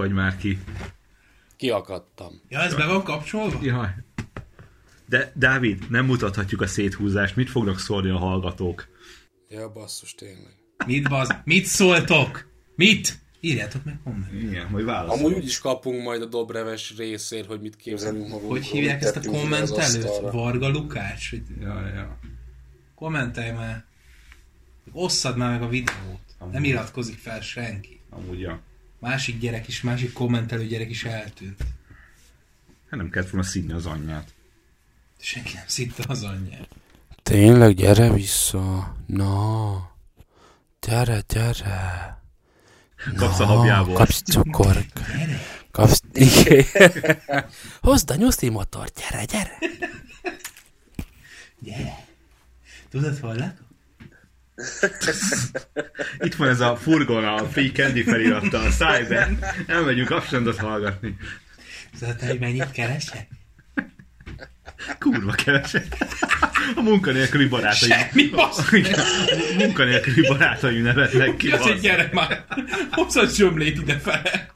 akadj már ki. Kiakadtam. Ja, ez be van kapcsolva? Jaj. De, Dávid, nem mutathatjuk a széthúzást. Mit fognak szólni a hallgatók? Ja, basszus, tényleg. Mit szóltok? Mit? Írjátok meg kommentben. Igen, majd válaszolok. Amúgy úgyis kapunk majd a Dobreves részért, hogy mit képzelünk magunkról. Hogy hívják ezt a kommentelőt? Varga Lukács? Ja. Kommentelj már. Osszad már meg a videót. Amúgy. Nem iratkozik fel senki. Amúgy, ja. Másik gyerek is, másik kommentelő gyerek is eltűnt. Hát nem kellett volna szidni az anyját. Senki nem szidta az anyját. Tényleg, gyere vissza. Na. Gyere. Kapsz a habjából. Kapsz cukor. Kapsz... Hozd a nyuszi motort, gyere. Gyere. Tudod, hol lakom? Itt van ez a furgon a Free Candy felirattal, szájben. Elmegyünk abszendot hallgatni. Szóval te, hogy mennyit keresek? Kurva keresek. A munkanélküli barátaim. Semmi basz! A munkanélküli barátaim nevetnek ki. Azt, hogy gyere már! Hosszat zsömlét idefele!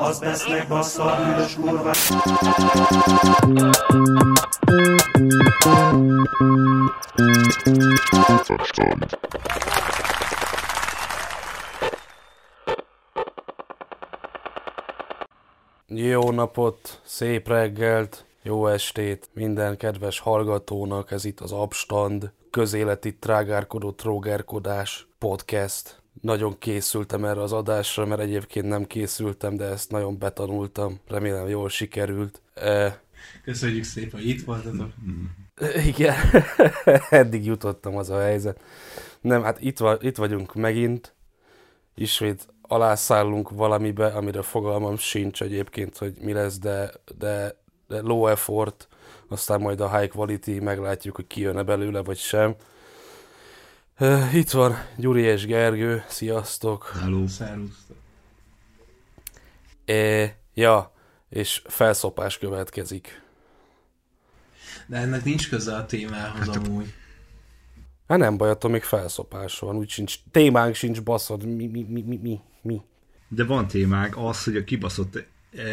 Az lesznek bassza, üdös kurva! Jó napot, szép reggelt, jó estét minden kedves hallgatónak, ez itt az Abstand, közéleti trágárkodó trógerkodás podcast. Nagyon készültem erre az adásra, mert egyébként nem készültem, de ezt nagyon betanultam. Remélem jól sikerült. Köszönjük szépen, hogy itt voltatok. Igen, eddig jutottam az a helyzet. Nem, hát itt vagyunk megint. Ismét alászállunk valamibe, amire fogalmam sincs egyébként, hogy mi lesz, de low effort, aztán majd a high quality, meglátjuk, hogy kijön-e belőle, vagy sem. Itt van Gyuri és Gergő, sziasztok! Hello! Szerusztok! Ja, és felszopás következik. De ennek nincs köze a témához hát, amúgy. Hát nem baj, attól még felszopás van, úgy sincs, témánk sincs, baszod, mi. De van témánk, az, hogy a kibaszott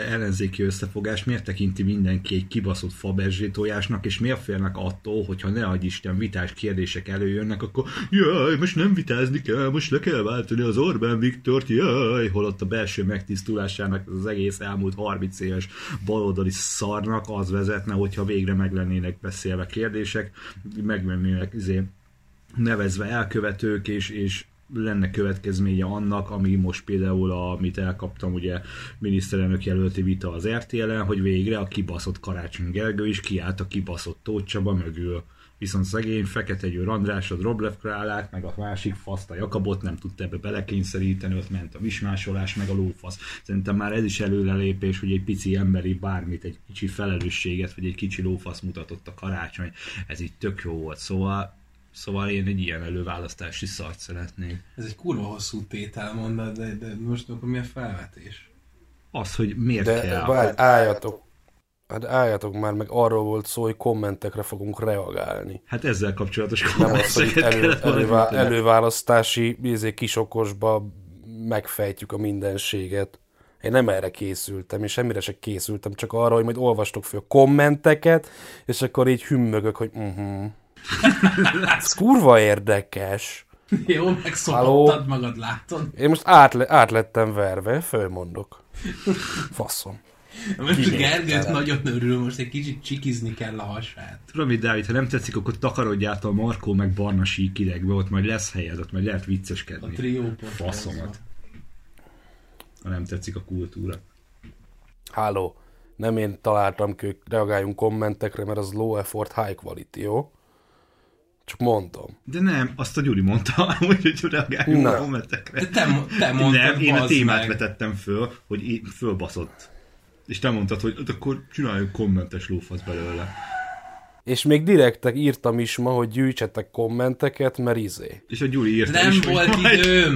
ellenzéki összefogás miért tekinti mindenki egy kibaszott Fabergé tojásnak, és miért félnek attól, hogyha ne adj Isten vitás kérdések előjönnek, akkor jaj, most nem vitázni kell, most le kell váltani az Orbán Viktort, jaj, holott a belső megtisztulásának az egész elmúlt 30 éves baloldali szarnak az vezetne, hogyha végre meg lennének beszélve kérdések, megvennének nevezve elkövetők, és lenne következménye annak, ami most például, amit elkaptam, ugye miniszterelnök jelölti vita az RTL-en, hogy végre a kibaszott Karácsony Gergő is kiállt a kibaszott Tóth Csaba mögül. Viszont szegény Fekete Győr András, a Droblev Králát, meg a másik faszt, a Jakabot nem tudta ebbe belekényszeríteni, ott ment a vismásolás, meg a lófasz. Szerintem már ez is előrelépés, hogy egy pici emberi bármit, egy kicsi felelősséget, vagy egy kicsi lófasz mutatott a Karácsony. Ez így tök jó volt. Szóval én egy ilyen előválasztási szart szeretnék. Ez egy kurva hosszú tételmondat, de most akkor mi a felvetés? Az, hogy miért de kell... Álljatok már, meg arról volt szó, hogy kommentekre fogunk reagálni. Hát ezzel kapcsolatos kommenteket előválasztási kisokosba megfejtjük a mindenséget. Én nem erre készültem, és semmire se készültem, csak arra, hogy majd olvastok fel a kommenteket, és akkor így hümmögök, hogy ez kurva érdekes. Jó, megszokottad magad, látod. Én most átlettem verve, fölmondok. Faszom. Most Gergőt nagyon örül, most egy kicsit csikizni kell a hasát. Tudom, hogy Dávid, ha nem tetszik, akkor takarodj át a Markó meg Barna sík idegbe, ott majd lesz helyed, ott majd lehet vicceskedni. A triópot. Faszomat. Ha nem tetszik a kultúra. Háló, nem én találtam ki, reagáljunk kommentekre, mert az low effort, high quality, jó? Csak mondtam. De nem, azt a Gyuri mondta, hogy reagáljunk a kommentekre. De te mondtad, nem, én a témát vetettem föl, hogy fölbaszott. És te mondtad, hogy akkor csináljunk kommentes lófasz belőle. És még direktek írtam is ma, hogy gyűjtsetek kommenteket, mert izé. És a Gyuri írta nem is, volt időm!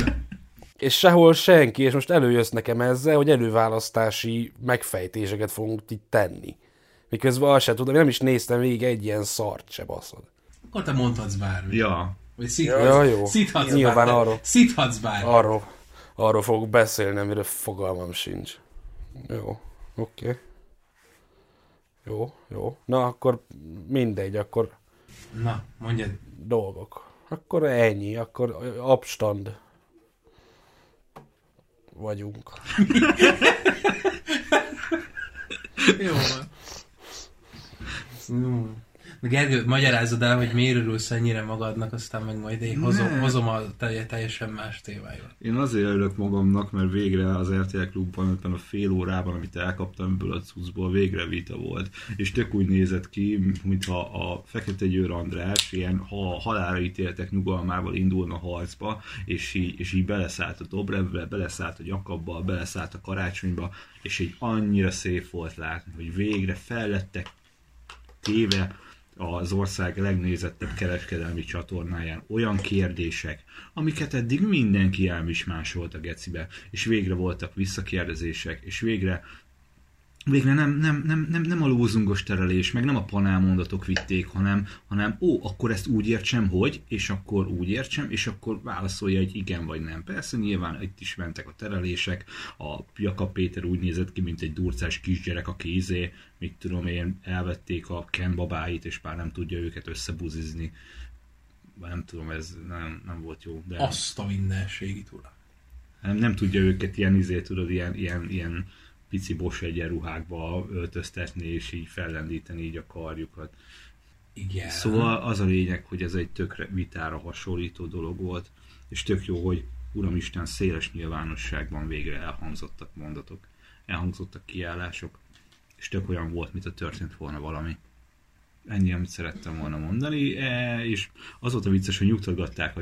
és sehol senki, és most előjössz nekem ezzel, hogy előválasztási megfejtéseket fogunk itt tenni. Miközben azt sem tudom, én nem is néztem végig egy ilyen szart se, baszod. Akkor te mondhatsz bármit. Ja. Vagy szíthatsz bármit. Arról fogok beszélni, amiről fogalmam sincs. Jó, oké. Okay. Jó. Na, akkor mindegy, akkor... Na, mondjad. Dolgok. Akkor ennyi, akkor abstand vagyunk. Jó van. Gergő, magyarázod el, hogy miért örülsz ennyire magadnak, aztán meg majd én hozom a teljesen más témáját. Én azért örülök magamnak, mert végre az RTL Klubban, ebben a fél órában, amit elkaptam ebből a cuccból, végre vita volt. És tök úgy nézett ki, mintha a Fekete Győr András ilyen halálra ítéltek nyugalmával indulna harcba, és így beleszállt a Dobrevbe, beleszállt a Gyakabba, beleszállt a Karácsonyba, és így annyira szép volt látni, hogy végre fellettek téve az ország legnézettebb kereskedelmi csatornáján olyan kérdések, amiket eddig mindenki elmismásolt a gecibe, és végre voltak visszakérdezések, és végre nem a lózungos terelés, meg nem a panelmondatok vitték, hanem akkor ezt úgy értsem, hogy, és akkor úgy értsem, és akkor válaszolja egy igen vagy nem. Persze nyilván itt is mentek a terelések, a Jakab Péter úgy nézett ki, mint egy durcás kisgyerek, aki mit tudom én, elvették a Ken babáit, és már nem tudja őket összebuzizni. Nem tudom, ez nem volt jó. De azt a mindenségit, uram. Nem tudja őket ilyen pici bos egyenruhákba öltöztetni, és így fellendíteni így a karjukat. Igen. Szóval az a lényeg, hogy ez egy tök vitára hasonlító dolog volt, és tök jó, hogy uramisten, széles nyilvánosságban végre elhangzottak mondatok, elhangzottak kiállások, és tök olyan volt, mint a történt volna valami. Ennyi, amit szerettem volna mondani, és az volt a vicces, hogy nyugtatgatták a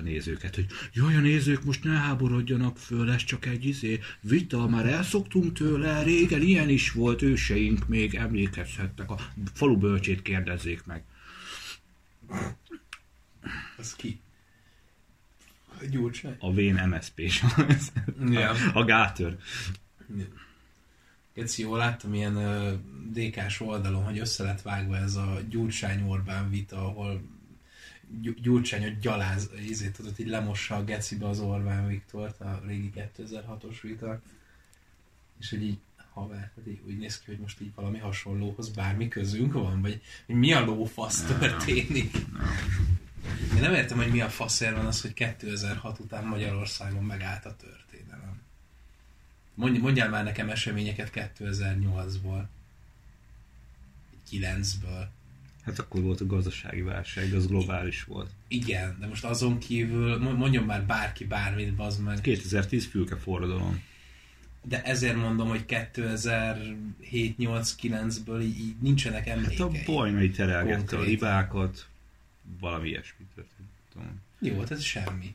nézőket, hogy jaj, a nézők most ne háborodjanak föl, ez csak egy vita, már elszoktunk tőle, régen ilyen is volt, őseink még emlékezhettek, a falu bölcsét kérdezzék meg. Az ki? A Gyurcsány? A vén MSZP-s. A gátőr. Geci, jól láttam ilyen DK-s oldalon, hogy össze lett vágva ez a Gyurcsány-Orbán vita, ahol Gyurcsányot gyaláz, tudod, így lemossa a gecibe az Orbán Viktort, a régi 2006-os vita. És hogy így, haver, úgy néz ki, hogy most így valami hasonlóhoz bármi közünk van, vagy mi a lófasz történik? Én nem értem, hogy mi a faszért van az, hogy 2006 után Magyarországon megállt a történelem. Mondjál már nekem eseményeket 2008-ból. 9-ből. Hát akkor volt a gazdasági válság, az globális volt. Igen, de most azon kívül, mondjon már bárki bármit, bazd meg. 2010 fülke forradalom. De ezért mondom, hogy 2007-8-9-ből így nincsenek emlékei. Hát a Bajnai terelgette a hibákat, valami ilyesmi történt. Jó, volt, ez semmi.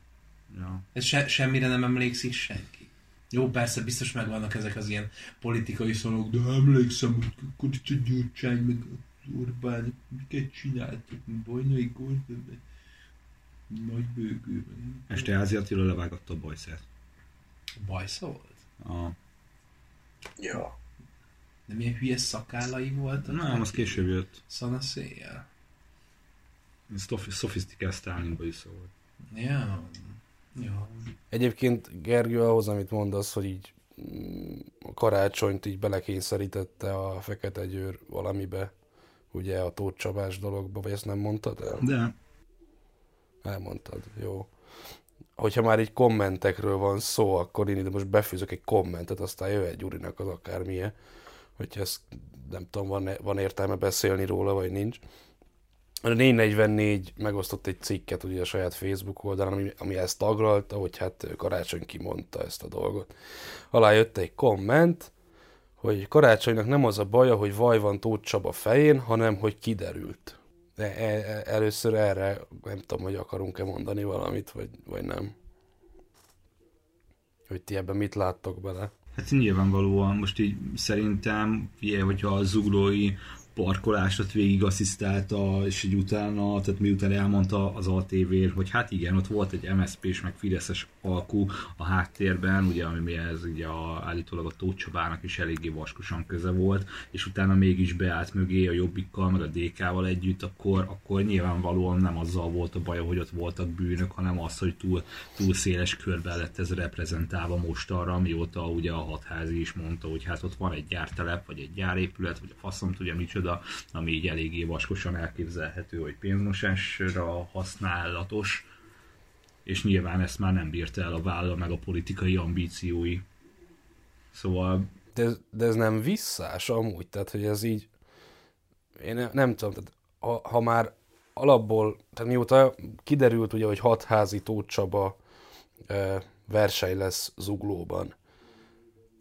Ja. Ez semmire nem emlékszik senki. Jó, persze, biztos megvannak ezek az ilyen politikai szólók, de emlékszem, hogy akkor itt a Gyurcsány, meg Orbán, miket csináltak, Bajnai Gordon, nagy bőgő. Este Ázi Attila levágatta a bajszát. Bajsza volt? Aha. Ja. De milyen hülye szakállai voltak? Nem, az később jött. Szanaszéjjel. Szofisztikált Sztálin bajsza volt. Ja. Ja. Egyébként Gergő, ahhoz, amit mondasz, hogy így a Karácsonyt így belekényszerítette a Fekete Győr valamibe, ugye a Tóth Csabás dologba, vagy ezt nem mondtad el? De. Elmondtad, jó. Hogyha már így kommentekről van szó, akkor én ide most befűzök egy kommentet, aztán jöhet Gyurinak az akármilyen, hogyha ezt nem tudom, van értelme beszélni róla, vagy nincs. A 444 megosztott egy cikket ugye a saját Facebook oldalán, ami ezt taglalta, hogy hát Karácsony kimondta ezt a dolgot. Alá jött egy komment, hogy Karácsonynak nem az a baja, hogy vaj van Tóth Csaba fején, hanem hogy kiderült. Először erre nem tudom, hogy akarunk-e mondani valamit, vagy nem. Hogy ti ebben mit láttok bele? Hát nyilvánvalóan most így szerintem, hogyha a zuglói parkolásot végigasszisztálta, és így utána, tehát miután elmondta az ATV-n, hogy hát igen, ott volt egy MSZP-s meg fideszes alkú a háttérben, ugye, ami ez ugye állítólag a Tóth Csabának is eléggé vaskosan köze volt, és utána mégis beállt mögé a Jobbikkal, meg a DK-val együtt, akkor nyilvánvalóan nem azzal volt a baja, hogy ott voltak bűnök, hanem az, hogy túl széles körben lett ez reprezentálva mostanra, mióta ugye a Hatházi is mondta, hogy hát ott van egy gyártelep, vagy egy gyárépület, vagy a faszom tudja micsoda, ami így eléggé vaskosan elképzelhető, hogy pénzmosásra használatos, és nyilván ezt már nem bírta el a válla meg a politikai ambíciói. Szóval... De ez nem visszás amúgy, tehát hogy ez így... Én nem tudom, tehát ha már alapból, tehát mióta kiderült ugye, hogy Hatházi Tóth Csaba verseny lesz Zuglóban,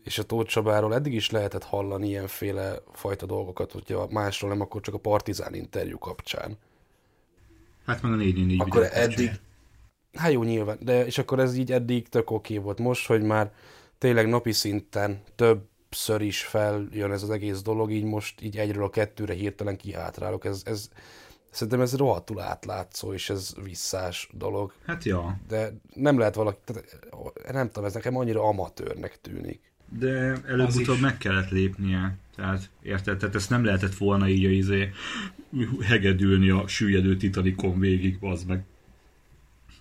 és a Tóth Csabáról eddig is lehetett hallani ilyenféle fajta dolgokat, hogyha másról nem, akkor csak a Partizán interjú kapcsán. Hát meg a 4-4 akkor eddig... Hát jó, nyilván, de és akkor ez így eddig tök oké volt. Most, hogy már tényleg napi szinten többször is feljön ez az egész dolog, így most így egyről a kettőre hirtelen kihátrálok. Ez szerintem ez rohadtul átlátszó, és ez visszás dolog. Hát ja. De nem lehet valaki... Tehát, nem tudom, ez nekem annyira amatőrnek tűnik. De előbb-utóbb meg kellett lépnie. Tehát, érted? Tehát ezt nem lehetett volna így hegedülni a süllyedő Titanicon végig, az meg.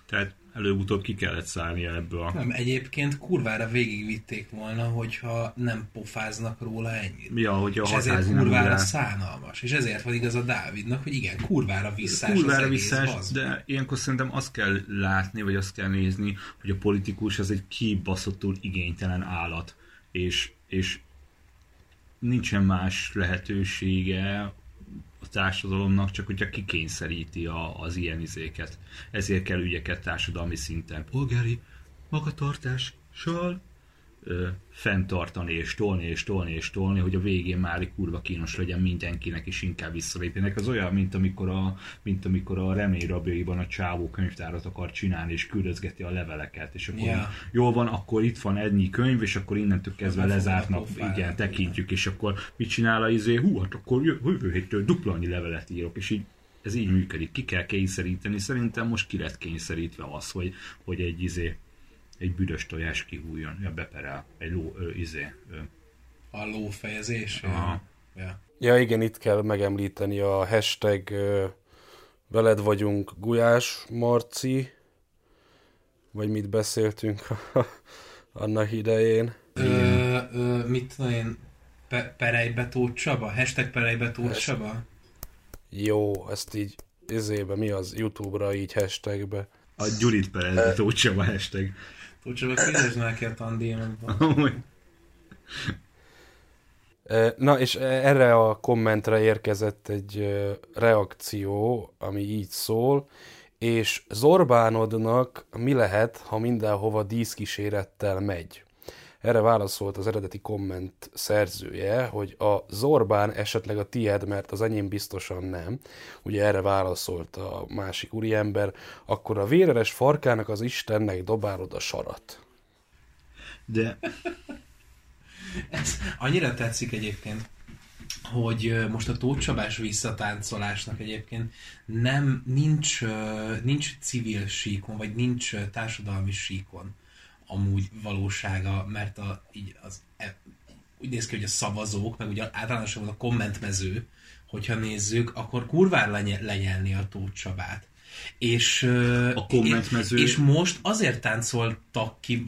Tehát előbb-utóbb ki kellett szállnia ebből. Nem, egyébként kurvára végigvitték volna, hogyha nem pofáznak róla ennyit. Ja, hogy a és ezért kurvára nem szánalmas. És ezért van igaz a Dávidnak, hogy igen, kurvára visszás kurvára az visszás, egész bazd. De ilyenkor szerintem azt kell látni, vagy azt kell nézni, hogy a politikus az egy kibaszottul igénytelen állat. És nincsen más lehetősége a társadalomnak, csak hogyha kikényszeríti az ilyen izéket. Ezért kell ügyeket társadalmi szinten polgári magatartással fenntartani és tolni, hogy a végén már kurva kínos legyen mindenkinek, és inkább visszalépjenek. Az olyan, mint amikor a Remény Rabjaiban a csávó könyvtárat akar csinálni, és küldözgeti a leveleket, és akkor yeah. Jól van, akkor itt van ennyi könyv, és akkor innentől kezdve lezártnak, igen, tekintjük, és akkor mit csinál a izé? Hú, hát akkor jövő héttől dupla annyi levelet írok, és így ez így működik. Ki kell kényszeríteni, szerintem most ki lett kényszerítve az, hogy egy izé egy büdös tojás kihújjon, ja, beperel, egy ló, A lófejezés? Ja, igen, itt kell megemlíteni a hashtag veled vagyunk Gulyás Marci, vagy mit beszéltünk annak idején. Mit tudom én, perejbe Tóth Csaba? Hashtag perejbe Tóth Csaba? Jó, ezt így mi az YouTube-ra így hashtagbe? A Gyurit perejbe Tóth Csaba hashtag. Úgyhogy kérdezd neki a tandémban. Na, és erre a kommentre érkezett egy reakció, ami így szól, és Zorbánodnak mi lehet, ha mindenhova díszkísérettel megy? Erre válaszolt az eredeti komment szerzője, hogy a Zorbán esetleg a tied, mert az enyém biztosan nem. Ugye erre válaszolt a másik úriember, akkor a véreres farkának az Istennek dobálod a sarat. De... Ez annyira tetszik egyébként, hogy most a Tóth Csabás visszatáncolásnak egyébként nincs civil síkon, vagy nincs társadalmi síkon amúgy valósága, mert úgy néz ki, hogy a szavazók, meg ugye általánosan a kommentmező, hogyha nézzük, akkor kurvára lenyelni a Tóth Csabát. És, a kommentmező... és most azért táncolt ki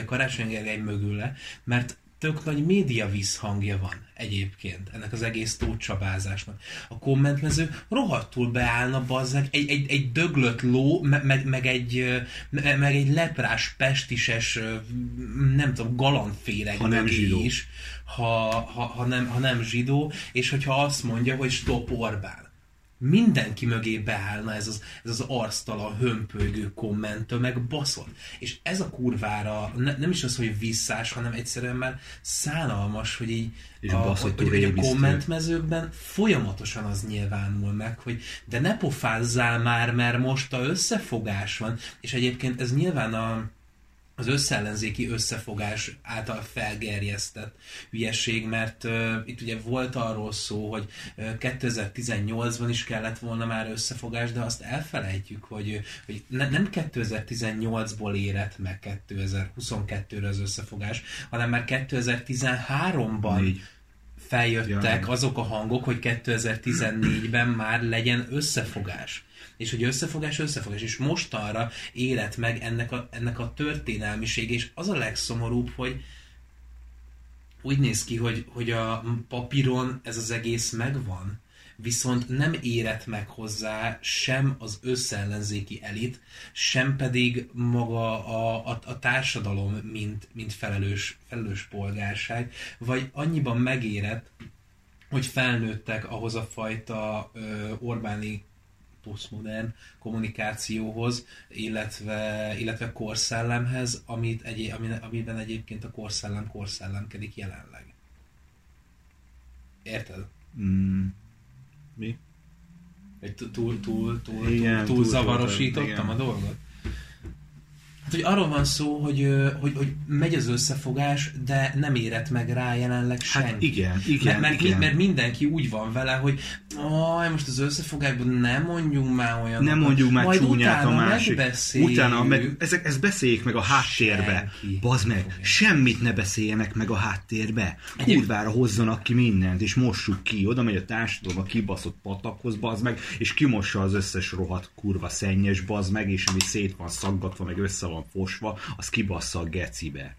a Karácsony Gergely mögüle, mert tök nagy média visszhangja van egyébként ennek az egész Tóth Csabázásnak. A kommentmező rohadtul beállna bazzeg egy döglött ló, meg egy leprás, pestises, nem tudom, galambféreg is, ha nem zsidó, és hogyha azt mondja, hogy stop Orbán. Mindenki mögé beállna ez az arctalan, hömpölygő kommenttömeg baszol. És ez a kurvára nem is az, hogy visszás, hanem egyszerűen már szánalmas, hogy így a kommentmezőkben folyamatosan az nyilvánul meg, hogy de ne pofázzál már, mert most a összefogás van. És egyébként ez nyilván az összeellenzéki összefogás által felgerjesztett hülyeség, mert itt ugye volt arról szó, hogy 2018-ban is kellett volna már összefogás, de azt elfelejtjük, hogy nem 2018-ból érett meg 2022-re az összefogás, hanem már 2013-ban feljöttek azok a hangok, hogy 2014-ben már legyen összefogás. És hogy összefogás, és mostanra érett meg ennek a történelmiség, és az a legszomorúbb, hogy úgy néz ki, hogy a papíron ez az egész megvan, viszont nem érett meg hozzá sem az összeellenzéki elit, sem pedig maga a társadalom, mint felelős polgárság, vagy annyiban megérett, hogy felnőttek ahhoz a fajta Orbáni posztmodern kommunikációhoz, illetve korszellemhez, amiben egyébként a korszellemkedik jelenleg. Érted? Mi? Túl zavarosítottam a dolgot? Hát, hogy arról van szó, hogy megy az összefogás, de nem érett meg rá jelenleg senki. Hát igen. Mert mindenki úgy van vele, hogy most az összefogásban nem mondjunk már olyan. Nem mondjuk már csúnyát a másik. Utána ezt beszéljék meg a háttérbe. Bazd meg, semmit ne beszéljenek meg a háttérbe. Kurvára hozzanak ki mindent, és mossuk ki. Oda megy a társadalom a kibaszott patakhoz, bazd meg, és kimossa az összes rohadt kurva szennyes, bazd meg, és ami szét van szaggatva, meg össze van fosva, az kibassza a gecibe.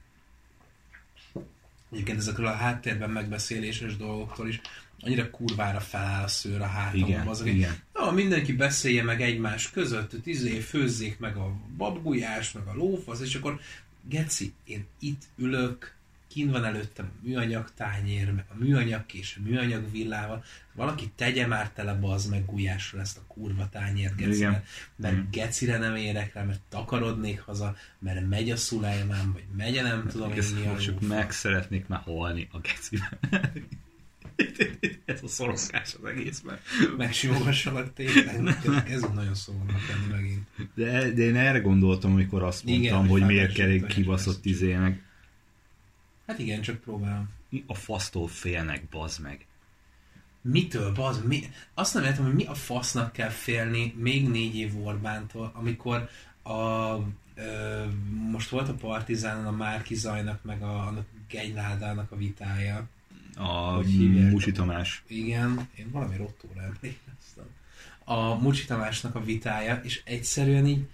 Egyébként ezekről a háttérben megbeszéléses dolgoktól is annyira kurvára feláll a szőr a hátamban. Mindenki beszélje meg egymás között, főzzék meg a babgulyás, meg a lófasz, és akkor geci, én itt ülök, kint van előttem a műanyag tányér, meg a műanyag kés, a műanyag villával. Valaki tegye már tele bazd meg gulyásra ezt a kurva tányért, geci, mert gecire nem érek rá, mert takarodnék haza, mert megy a szulejmám, vagy megy nem tudom én mi a lófa. Meg szeretnék már halni a geciben. Ez a szorongás az egészben. Megsimogassanak tényleg. Ez nagyon szomorúnak lenni megint. De én erre gondoltam, amikor azt mondtam, hogy miért kell kibaszott izének. Hát igen, csak próbálom. A fasztól félnek, bazd meg. Mitől, bazd? Azt nem értem, hogy mi a fasznak kell félni még 4 év Orbántól, amikor most volt a Partizánon a Márki Zajnak, meg a Gegyládának a vitája. A Mucsi Tamás. Igen, én valami rottóra emlékeztem. A Mucsi Tamásnak a vitája, és egyszerűen így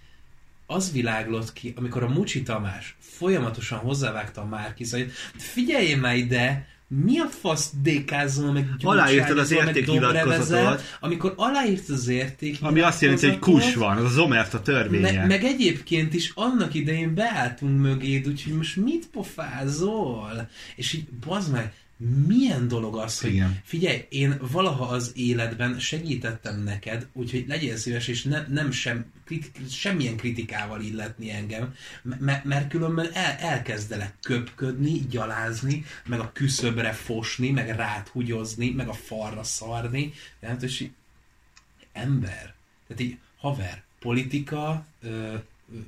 az világlott ki, amikor a Mucsi Tamás folyamatosan hozzávágta a Márki Zajt, figyeljél már ide, mi a fasz dékázol, meg gyújtságozol, meg dobrevezel, amikor aláírtad az értéknyilatkozatot. Ami azt jelenti, hogy kus van, az Omert a törvénye. Meg egyébként is annak idején beálltunk mögéd, úgyhogy most mit pofázol? És így, bazd meg, milyen dolog az, hogy figyelj, én valaha az életben segítettem neked, úgyhogy legyél szíves, és semmilyen kritikával illetni engem, mert különben elkezdelek köpködni, gyalázni, meg a küszöbre fosni, meg ráthugyozni, meg a falra szarni. Tehát, hogy ember. Tehát így, haver, politika,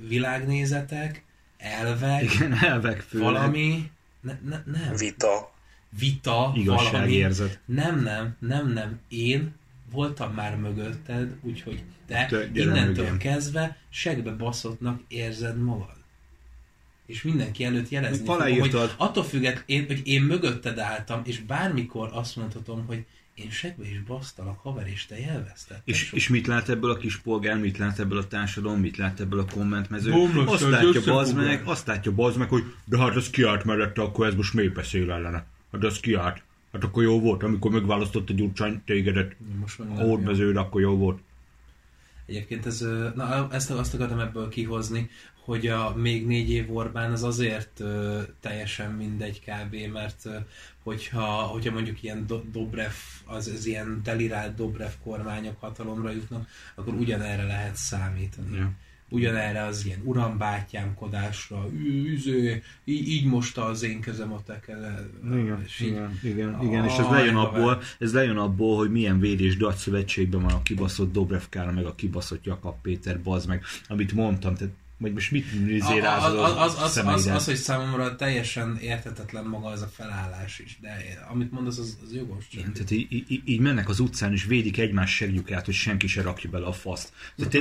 világnézetek, elvek főleg. Valami, nem. Vita, igazságérzet. Nem. Én voltam már mögötted, úgyhogy te innentől kezdve segbe baszottnak érzed magad. És mindenki előtt jelezni fogom, hogy attól függetlenül, hogy én mögötted álltam, és bármikor azt mondhatom, hogy én segbe is basztalak, haver, és te jelvesztettem. És mit lát ebből a kispolgár, mit lát ebből a társadalom, mit lát ebből a kommentmező? Azt látja bazd meg, hogy de hát ez kiállt mellette, akkor ez most miért beszél ellene? Hát az kiállt. Hát akkor jó volt, amikor megválasztott a Gyurcsány tégedet a Hódmezőre, akkor jó volt. Egyébként ezt akartam ebből kihozni, hogy a még 4 év Orbán az azért teljesen mindegy kb, mert hogyha mondjuk ilyen Dobrev, az ilyen delirált Dobrev kormányok hatalomra jutnak, akkor ugyanerre lehet számítani. Ja. Ugyanerre az ilyen urambátyámkodásra, így most az én közöm a tekele. Igen, és ez lejön abból, hogy milyen vér és dac szövetségben van a kibaszott Dobrev Károl, meg a kibaszott Jakab Péter, bazd meg, amit mondtam, tehát vagy most mit nézzél az, hogy számomra teljesen érthetetlen maga az a felállás is, de amit mondasz, az jogos. Igen, tehát így mennek az utcán, és védik egymás seggyükát, hogy senki se rakja bele a faszt.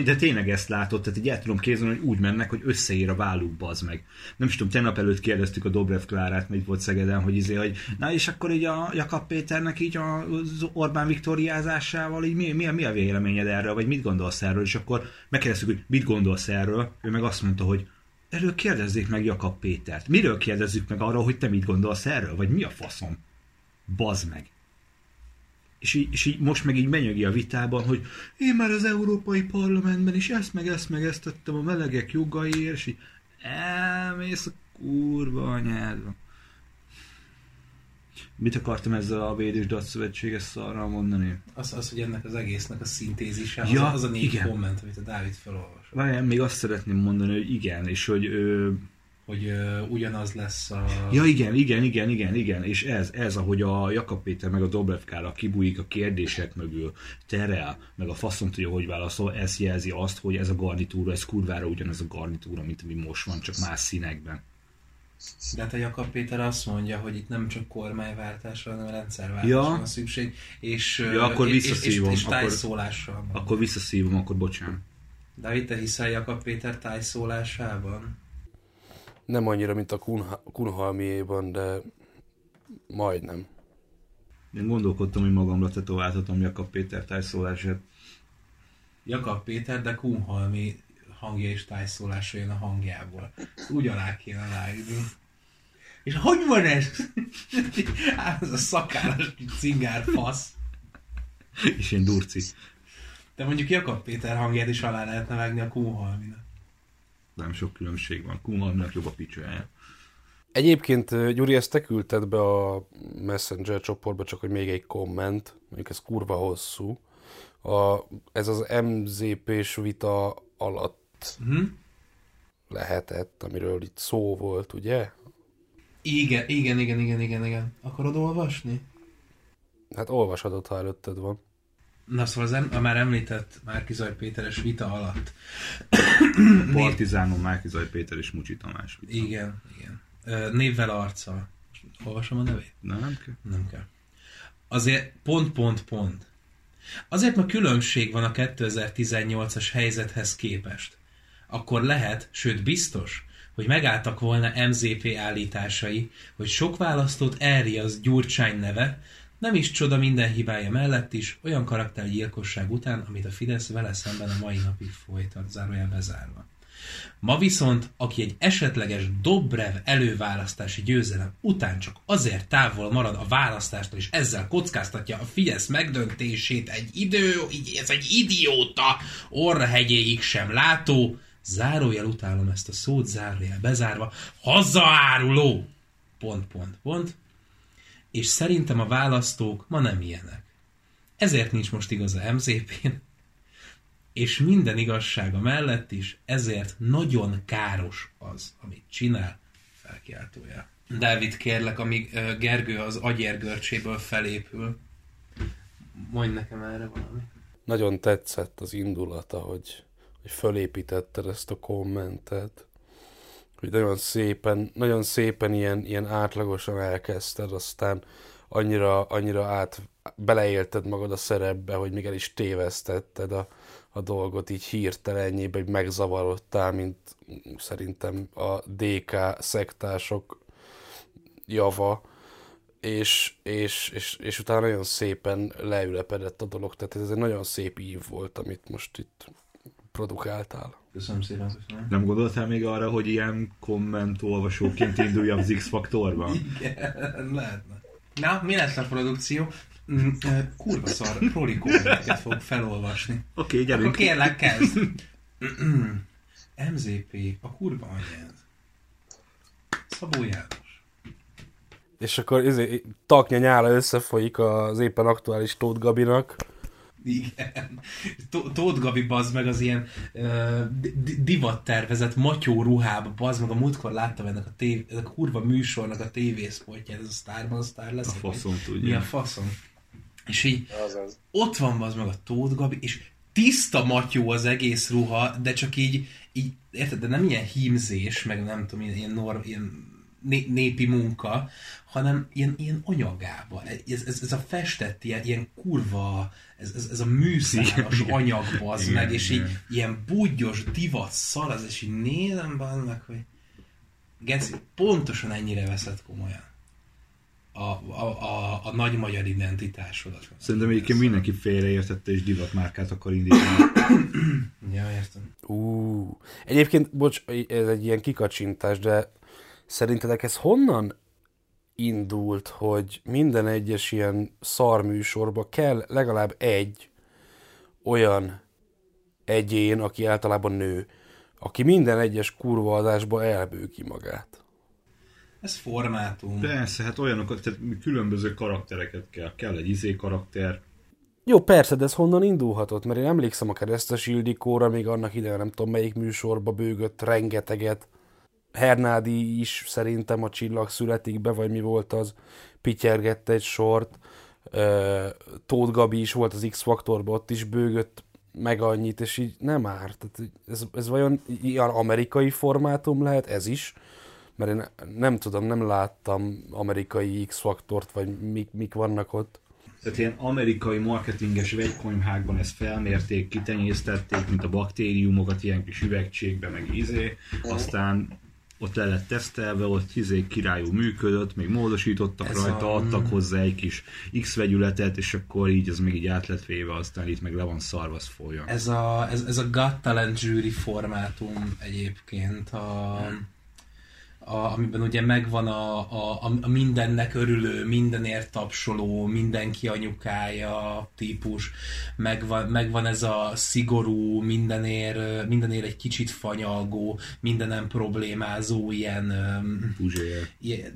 De tényleg ezt látod, tehát így el tudom képzelni, hogy úgy mennek, hogy összeér a vállukba az meg. Nem is tudom, tegnap előtt kérdeztük a Dobrev Klárát, mert itt volt Szegeden, hogy hogy na és akkor így a Jakab Péternek így az Orbán viktoriázásával így mi a véleményed erről, vagy mit gondolsz erről, és akkor megkérdeztük, hogy mit gondolsz erről, ő meg azt mondta, hogy erről kérdezzék meg Jakab Pétert. Miről kérdezzük meg arról, hogy te mit gondolsz erről? Vagy mi a faszom? Bazd meg! És így most meg így benyögi a vitában, hogy én már az Európai Parlamentben is ezt tettem a melegek jogaiért, és így elmész a kurva anyádba. Mit akartam ezzel a Véd és Dac Szövetséges szarral mondani? Az, hogy ennek az egésznek a szintézise, az a négy komment, amit a Dávid felolvas. Várjál, még azt szeretném mondani, hogy igen, és hogy... ugyanaz lesz a... Ja, igen, és ez ahogy a Jakab Péter meg a Dobrev Klára kibújik a kérdések mögül, terel, meg a faszom tudja, hogy válaszol, ez jelzi azt, hogy ez a garnitúra, ez kurvára ugyanaz a garnitúra, mint ami most van, csak más színekben. De hát a Jakab Péter azt mondja, hogy itt nem csak kormányváltásra, hanem rendszerváltásra van szükség, és tájszólásra. Akkor visszaszívom, akkor bocsánat. Dávid, te hiszel Jakab Péter tájszólásában? Nem annyira, mint a Kunhalmiéban, de majdnem. Én gondolkodtam, hogy magamra tetováltatom Jakab Péter tájszólását. Jakab Péter, de Kunhalmi hangja és tájszólása jön a hangjából. Úgy alá kéne aláírni. És hogy van ez? Ez a szakállas cingár fasz. És én durci. De mondjuk Jakab Péter hangját is alá lehetne vágni a Kunhalminak. Nem sok különbség van. Kunhalminak jobb a picsája. Egyébként, Gyuri, ezt te küldted be a Messenger csoportba, csak hogy még egy komment, mondjuk ez kurva hosszú. Ez az MZP-s vita alatt lehetett, amiről itt szó volt, ugye? Igen. Akarod olvasni? Hát olvashatod, ha előtted van. Na szóval a már említett Márki-Zay Péteres vita alatt. Partizánon Márki-Zay Péter és Mucsi Tamás vita. Igen. Névvel, arccal. Olvasom a nevét? Nem kell. Azért ... Azért ma különbség van a 2018-as helyzethez képest. Akkor lehet, sőt biztos, hogy megálltak volna MZP állításai, hogy sok választót elriaszt Gyurcsány neve, nem is csoda minden hibája mellett is, olyan karaktergyilkosság után, amit a Fidesz vele szemben a mai napig folytat, zárójel bezárva. Ma viszont, aki egy esetleges Dobrev előválasztási győzelem után csak azért távol marad a választástól, és ezzel kockáztatja a Fidesz megdöntését ez egy idióta, orrahegyéig sem látó, zárójel utálom ezt a szót, zárójel bezárva, hazaáruló, ... és szerintem a választók ma nem ilyenek. Ezért nincs most igaz a MZP-n, és minden igazsága mellett is, ezért nagyon káros az, amit csinál, felkiáltója. Dávid, kérlek, amíg Gergő az agyérgörcséből felépül, mondj nekem erre valamit. Nagyon tetszett az indulata, hogy felépítetted ezt a kommentet, hogy nagyon szépen ilyen átlagosan elkezdted, aztán annyira beleélted magad a szerepbe, hogy még el is tévesztetted a dolgot, így hirtelenjébe, hogy megzavarodtál, mint szerintem a DK szektások java, és utána nagyon szépen leülepedett a dolog, tehát ez egy nagyon szép ív volt, amit most itt produkáltál. Köszönöm szépen. Nem gondoltál még arra, hogy ilyen kommentolvasóként induljam az X-faktorban? Igen, lehetne. Na, mi lesz a produkció? Kurva szar, proli kommenteket fogok felolvasni. Oké, gyerünk. Akkor kérlek, kezd. MZP, a kurva anyád. Szabó János. És akkor taknya nyála összefolyik az éppen aktuális Tóth Gabinak. Igen. Tóth Gabi, bazd meg, az ilyen divattervezett matyó ruhába, bazd meg, a múltkor láttam ennek a kurva műsornak a tévészpotját, ez a sztárban a sztár lesz. A faszom tudja. Mi a faszom. És így ott van, bazd meg, a Tóth Gabi, és tiszta matyó az egész ruha, de csak így érted, de nem ilyen hímzés, meg nem tudom, ilyen népi munka, hanem ilyen anyagában. Ez a festett, ilyen kurva, ez a műszálas anyag, bazd meg, és így ilyen búgyos divat szalaz, és így nézem bennek, hogy Geci, pontosan ennyire veszed komolyan a nagy magyar identitásodat. Szerintem egyébként mindenki félreértette, és divatmárkát akar indítani. Ja, értem. Egyébként, bocs, ez egy ilyen kikacsintás, de szerintetek ez honnan indult, hogy minden egyes ilyen szarműsorba kell legalább egy olyan egyén, aki általában nő, aki minden egyes kurva adásba elbő ki magát? Ez formátum. Persze, hát olyanokat, tehát különböző karaktereket kell egy karakter. Jó, persze, de ez honnan indulhatott? Mert én emlékszem a Keresztes Ildikóra, még annak idején nem tudom melyik műsorba bőgött rengeteget. Hernádi is szerintem a Csillag születik be, vagy mi volt az, pityergette egy sort. Tóth Gabi is volt az X-faktorban, ott is bőgött meg annyit, és így nem árt. Tehát ez vajon ilyen amerikai formátum lehet? Ez is? Mert én nem tudom, nem láttam amerikai X-faktort, vagy mik vannak ott. Tehát ilyen amerikai marketinges vegykonyhákban ezt felmérték, kitenyésztették, mint a baktériumokat ilyen kis üvegcsékbe, meg aztán ott le lett tesztelve, ott királyú működött, még módosítottak ez rajta, adtak hozzá egy kis X-vegyületet, és akkor így ez még így át lett véve, aztán itt meg le van szarva, az folyam. Ez a Got Talent zsűri formátum egyébként, amiben ugye megvan a mindennek örülő, mindenért tapsoló, mindenki anyukája típus, megvan ez a szigorú, mindenért egy kicsit fanyalgó, mindenem problémázó, ilyen... Puzsér.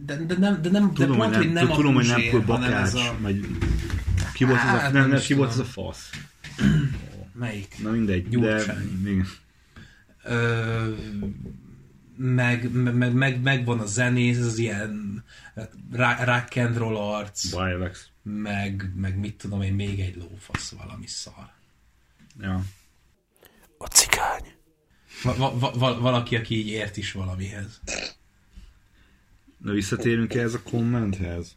De nem, tudom, de pont, hogy nem a Puzsér, nem, hanem ez a... Ki volt ez a fasz? Melyik? Na mindegy, Gyurcsány. De... Meg van a zenész, az ilyen rock and roll arc, meg mit tudom én, még egy lófasz, valami szar. Ja. A cigány. Valaki, aki így ért is valamihez. Na visszatérünk ehhez a kommenthez.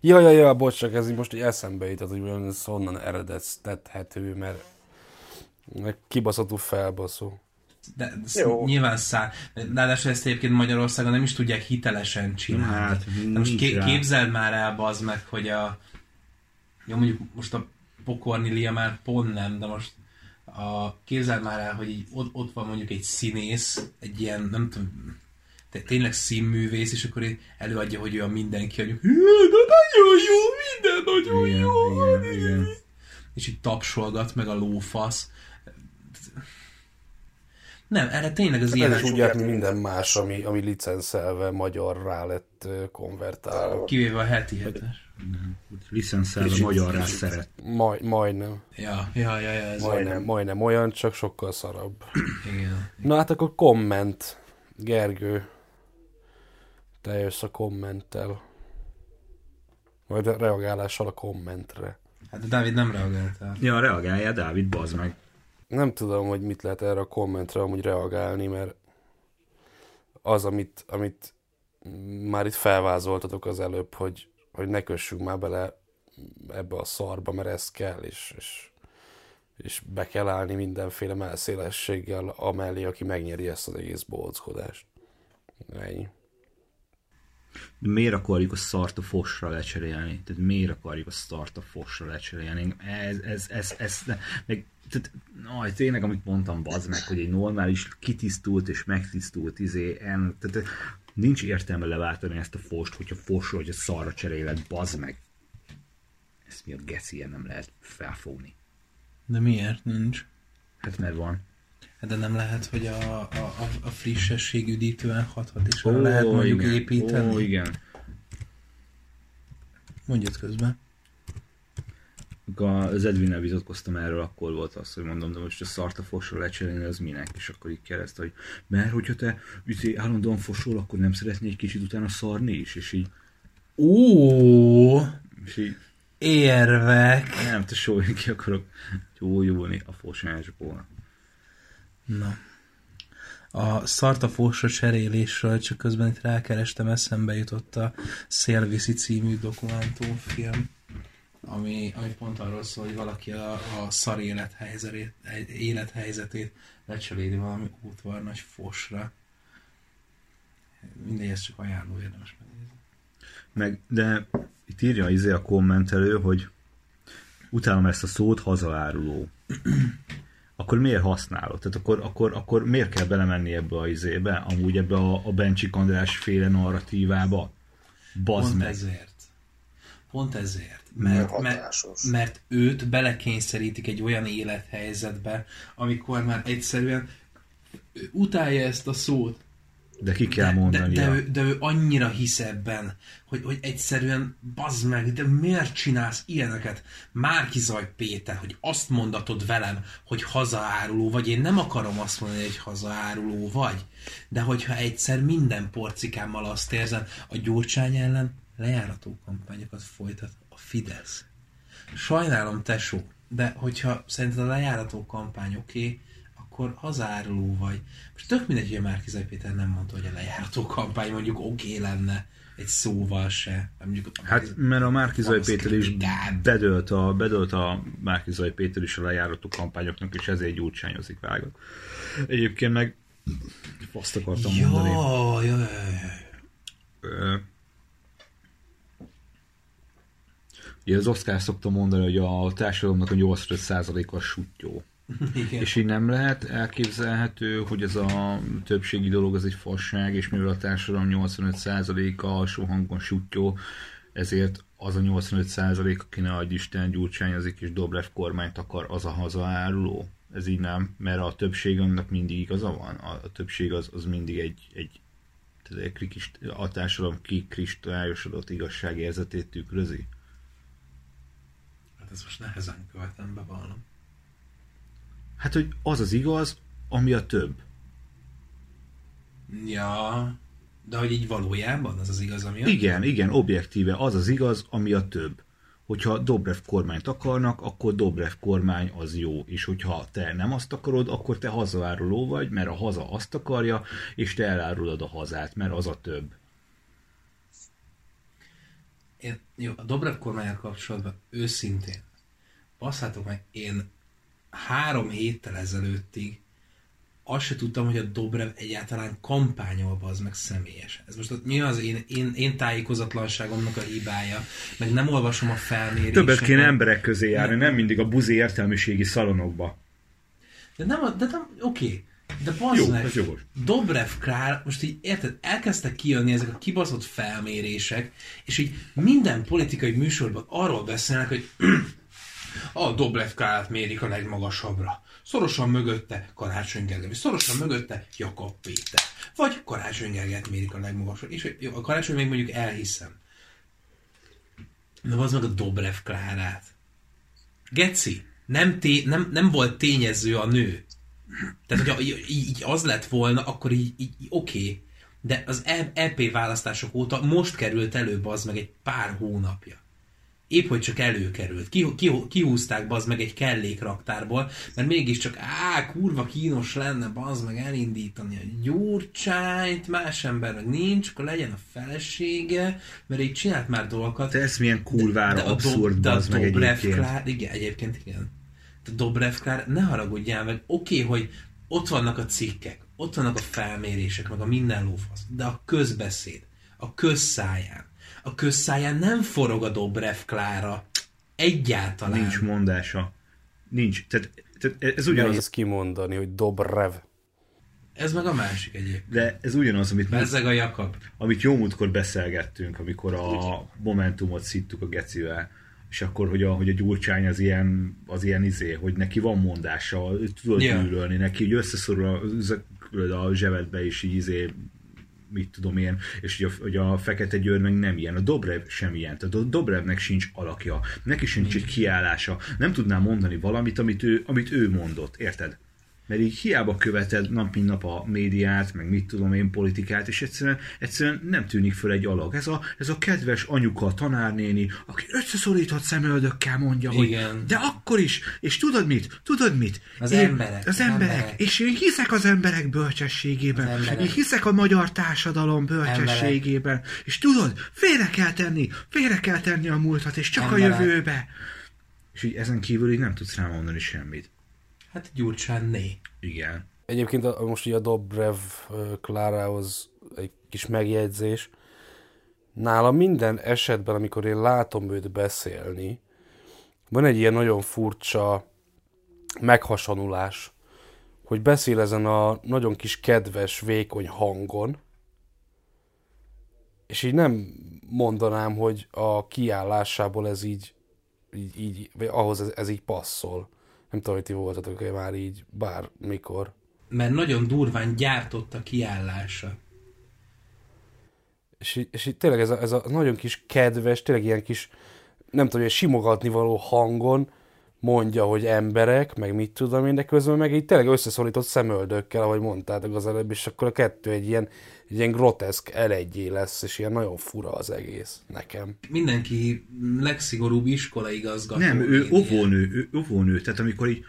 Ja, bocs, csak ez most így eszembe jutott, hogy ez honnan eredeztethető, mert kibaszatú felbaszó. De nyilván ráadásul ezt egyébként Magyarországon nem is tudják hitelesen csinálni. Hát, de most képzeld már el, bazd meg, hogy mondjuk most a Pokornilia már pont nem, de most képzeld már el, hogy így ott van mondjuk egy színész, egy ilyen, nem tudom, tényleg színművész, és akkor előadja, hogy ő a mindenki, hogy nagyon jó, minden nagyon jó. Igen. És így tapsolgat meg a lófasz. Nem, erre tényleg az ilyenek... Ez is úgy jár, mint minden más, ami licenszelve magyar rá lett konvertálva. Kivéve a heti hetes. Licenszelve magyar rá szeret. Majdnem. Ja, ez majdnem olyan, csak sokkal szarabb. Igen. Na hát akkor komment, Gergő. Te jössz a kommenttel. Majd reagálással a kommentre. Hát Dávid nem reagáltál. Ja, reagáljál, Dávid, bazd meg. Nem tudom, hogy mit lehet erre a kommentre amúgy reagálni, mert az, amit már itt felvázoltatok az előbb, hogy ne kössünk már bele ebbe a szarba, mert ez kell, és be kell állni mindenféle melszélességgel amellé, aki megnyeri ezt az egész bolckodást. Ennyi. Miért akarjuk a szart a fosra lecserélni? Tehát miért akarjuk a szart a fosra lecserélni? Ez tényleg, amit mondtam, bazd meg, hogy egy normális, kitisztult és megtisztult tehát nincs értelme leváltani ezt a fost, hogyha fosra, hogyha szarra cseréled, bazd meg. Ezt mi a geci, nem lehet felfogni. De miért nincs? Hát mert van. De nem lehet, hogy a frissesség üdítően hathat, és lehet mondjuk igen. Építeni. Igen. Mondjad közben. Az Edvinnel bizotkoztam erről, akkor volt az, hogy mondom, de most a szart a fosról lecserélni, az minek? És akkor így kérdezte, hogy mert hogyha te állandóan fosol, akkor nem szeretnél egy kicsit utána szarni is? És így... érvek. Nem, te sóljunk ki akarok gyógyulni a fosásból. Na. A szartafósra cserélésről csak közben itt rákerestem, eszembe jutott a Szélviszi című dokumentumfilm, ami pont arról szól, hogy valaki a szar élethelyzetét lecseréli valami útvarnas fosra. Mindegy, ez csak ajánló, érdemes megnézni. De itt írja a kommentelő, hogy utálom ezt a szót, hazaáruló. Akkor miért használod? Tehát akkor miért kell belemenni ebbe a izébe? Amúgy ebbe a Bencsik András féle narratívába? Bazd pont meg. Pont ezért. Mert őt belekényszerítik egy olyan élethelyzetbe, amikor már egyszerűen utálja ezt a szót. De ki kell mondani. De ő annyira hisz ebben, hogy egyszerűen bazd meg, de miért csinálsz ilyeneket? Márki-Zay Péter, hogy azt mondatod velem, hogy hazaáruló vagy. Én nem akarom azt mondani, hogy hazaáruló vagy. De hogyha egyszer minden porcikámmal azt érzem, a Gyurcsány ellen lejárató kampányokat folytat a Fidesz. Sajnálom, tesó, de hogyha szerinted a lejárató kampány oké, akkor hazáruló vagy. Most tök mindegy, hogy a Márki-Zay Péter nem mondta, hogy a lejártó kampány mondjuk oké lenne, egy szóval se. Hát, mert a Márki-Zay Péter is bedölt a Márki-Zay Péter is a lejártó kampányoknak, és ezért Gyurcsányozik vágok. Egyébként meg azt akartam mondani. Ugye az Oscar szokta mondani, hogy a társadalomnak a 85%-os süttyó. Igen. És így nem lehet elképzelhető, hogy ez a többségi dolog az egy fasság, és mivel a társadalom 85%-a alsó hangon süttyó, ezért az a 85%, aki ne adj Isten Gyurcsányozik és Dobrev kormányt akar, az a hazaáruló. Ez így nem, mert a többség annak mindig igaza van. A többség az mindig a társadalom kikristályosodott igazságérzetét tükrözi. Hát ezt most nehezen követem, bevallom. Hát, hogy az az igaz, ami a több. Ja, de hogy így valójában az az igaz, ami a több? Igen, objektíve az az igaz, ami a több. Hogyha Dobrev kormányt akarnak, akkor Dobrev kormány az jó. És hogyha te nem azt akarod, akkor te hazaáruló vagy, mert a haza azt akarja, és te elárulod a hazát, mert az a több. Jó, a Dobrev kormánnyal kapcsolatban őszintén, basszátok meg, én 3 héttel ezelőttig azt se tudtam, hogy a Dobrev egyáltalán kampányolva az meg személyesen. Ez most mi az én tájékozatlanságomnak a hibája, meg nem olvasom a felméréseket. Többet kéne emberek közé járni, nem mindig a buzi értelmiségi szalonokba. De nem oké. De bazd meg, Dobrev Kár, most így érted, elkezdtek kijönni ezek a kibaszott felmérések, és így minden politikai műsorban arról beszélnek, hogy a Dobrev Kárát mérik a legmagasabbra. Szorosan mögötte Karácsony Gergely. Szorosan mögötte Jakab Péter. Vagy Karácsony Gergelyt mérik a legmagasabbra. És jó, a Karácsony még mondjuk elhiszem. De az meg a Dobrev Kárát. Geci, nem volt tényező a nő. Tehát, hogyha így az lett volna, akkor így oké. De az EP választások óta most került előbb az meg egy pár hónapja. Épp hogy csak előkerült. Kihúzták bazd meg egy kellékraktárból, mert mégiscsak kurva kínos lenne bazd meg elindítani a Gyurcsányt, más embernek nincs, akkor legyen a felesége, mert így csinált már dolgokat. Te ez milyen kurvára abszurd bazd meg egyébként. Igen. A Dobrev Klára, ne haragudjál meg, oké, hogy ott vannak a cikkek, ott vannak a felmérések, meg a minden lófasz, de a közbeszéd, a közszáján. A közszáján nem forog a Dobrev Klára. Egyáltalán. Nincs mondása. Nincs. Tehát ez ugyanaz. Nehéz kimondani, hogy Dobrev. Ez meg a másik egyébként. De ez ugyanaz, amit... Bezzeg a Jakab. Amit jó múltkor beszélgettünk, amikor a Momentumot szittuk a gecivel. És akkor, hogy a Gyurcsány az ilyen izé, hogy neki van mondása, tudod gyűlölni neki, hogy összeszorul a zsebedbe is így izé... mit tudom én, és hogy a Fekete Győr meg nem ilyen, a Dobrev sem ilyen, tehát a Dobrevnek sincs alakja, neki sincs egy kiállása, nem tudná mondani valamit, amit ő mondott, érted? Mert így hiába követed nap mint nap a médiát, meg mit tudom én, politikát, és egyszerűen nem tűnik föl egy alag. Ez a kedves anyuka, tanárnéni, aki összeszorított szemöldökkel mondja, igen, hogy de akkor is, és tudod mit? Az emberek. És én hiszek az emberek bölcsességében, én hiszek a magyar társadalom bölcsességében, és tudod, félre kell tenni a múltat, és csak emberek. A jövőbe. És így ezen kívül így nem tudsz rámondani semmit. Hát Gyurcsánné. Igen. Egyébként most ugye a Dobrev Klárához egy kis megjegyzés. Nálam minden esetben, amikor én látom őt beszélni, van egy ilyen nagyon furcsa meghasonulás, hogy beszél ezen a nagyon kis kedves, vékony hangon, és így nem mondanám, hogy a kiállásából ez így vagy ahhoz ez így passzol. Nem tudom, hogy ti voltatok-e már így bármikor. Mert nagyon durván gyártott a kiállása. És tényleg ez a nagyon kis kedves, tényleg ilyen kis, nem tudom, hogy simogatni való hangon mondja, hogy emberek, meg mit tudom én, de közben meg így tényleg összeszorított szemöldökkel, ahogy mondtátok az előbb, és akkor a kettő egy ilyen groteszk elegyé lesz, és ilyen nagyon fura az egész nekem. Mindenki legszigorúbb iskolaigazgató. Nem, ő óvónő, tehát amikor így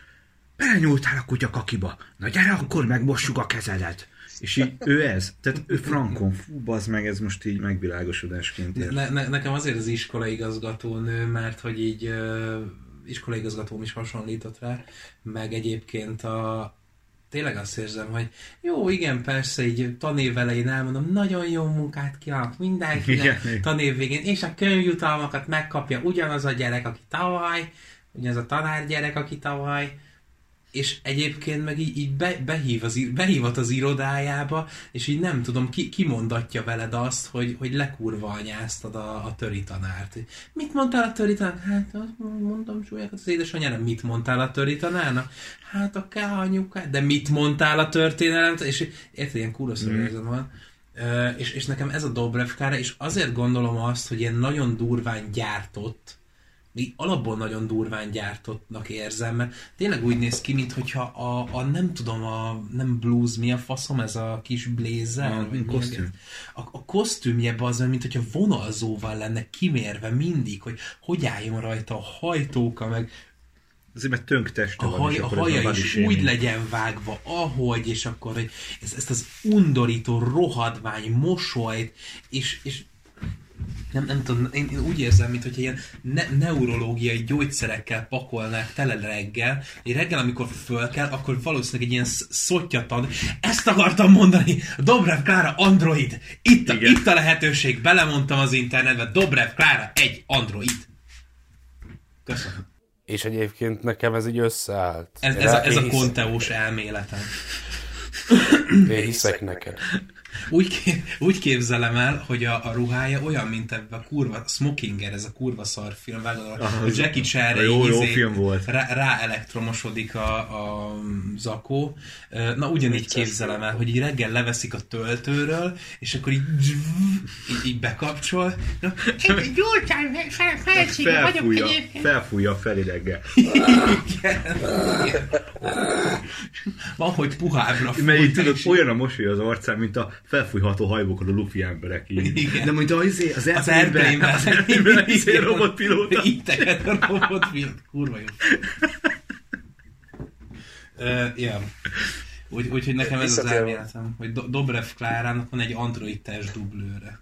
belenyúltál a kutya kakiba, na gyere, akkor megmossuk a kezedet. És így ő ez, tehát ő frankon, fú, bazd meg, ez most így megvilágosodásként ér. Nekem azért az iskolaigazgatónő, mert hogy így iskolaigazgatóm is hasonlított rá, meg egyébként tényleg azt érzem, hogy jó, igen, persze, így tanév elején elmondom, nagyon jó munkát kívánok mindenkinek, igen, tanév végén, és a könyvjutalmakat megkapja ugyanaz a tanárgyerek, aki tavaly, és egyébként meg így behívott az irodájába, és így nem tudom, kimondatja veled azt, hogy lekurva anyáztad a töri tanárt. Mit mondtál a töri tanárnak? Hát mondtam súlyákat az édesanyjának. Mit mondtál a töri tanárnak? Hát a anyukád. De mit mondtál a történelem? És érted, ilyen kuraszor érzem van. És nekem ez a Dobrevkára, és azért gondolom azt, hogy ilyen nagyon durván gyártott, így alapból nagyon durván gyártottnak érzem, mert tényleg úgy néz ki, mintha nem blues, mi a faszom, ez a kis blézer? Kosztüm. A kosztümje az, mintha vonalzóval lenne kimérve mindig, hogy álljon rajta a hajtóka, meg azért, mert tönk teste van, és akkor a haja is úgy legyen vágva, ahogy, és akkor hogy ezt az undorító rohadvány mosolyt, és nem tudom, én úgy érzem, mintha ilyen neurológiai gyógyszerekkel pakolnák tele reggel, és reggel, amikor föl kell, akkor valószínűleg egy ilyen szottyatlan, ezt akartam mondani, Dobrev Klára android, itt a lehetőség, belemondtam az internetbe, Dobrev Klára egy android. Köszönöm. És egyébként nekem ez így összeállt. Ez a konteós elméletem. Én hiszek neked. Úgy képzelem el, hogy a ruhája olyan, mint ebben a kurva Smokinger, ez a kurva szar film, hogy Jackie Chan-re ráelektromosodik a zakó. Na ugyanígy képzelem el, hogy így reggel leveszik a töltőről, és akkor így bekapcsol. Gyurcsány, felsége vagyok egyébként. Felfújja felé reggel. Igen. Van, hogy puhábbra fúj. Mert így tudod, olyan a mosoly az arcán, mint a felfújható hajbokon a lufi emberek így. De mint az Airplane-ben egy robotpilóta. Itteket a robotpilóta. Kurva jó. Ja. Úgyhogy nekem ez az elméletem, hogy Dobrev Klárának van egy android test dublőre.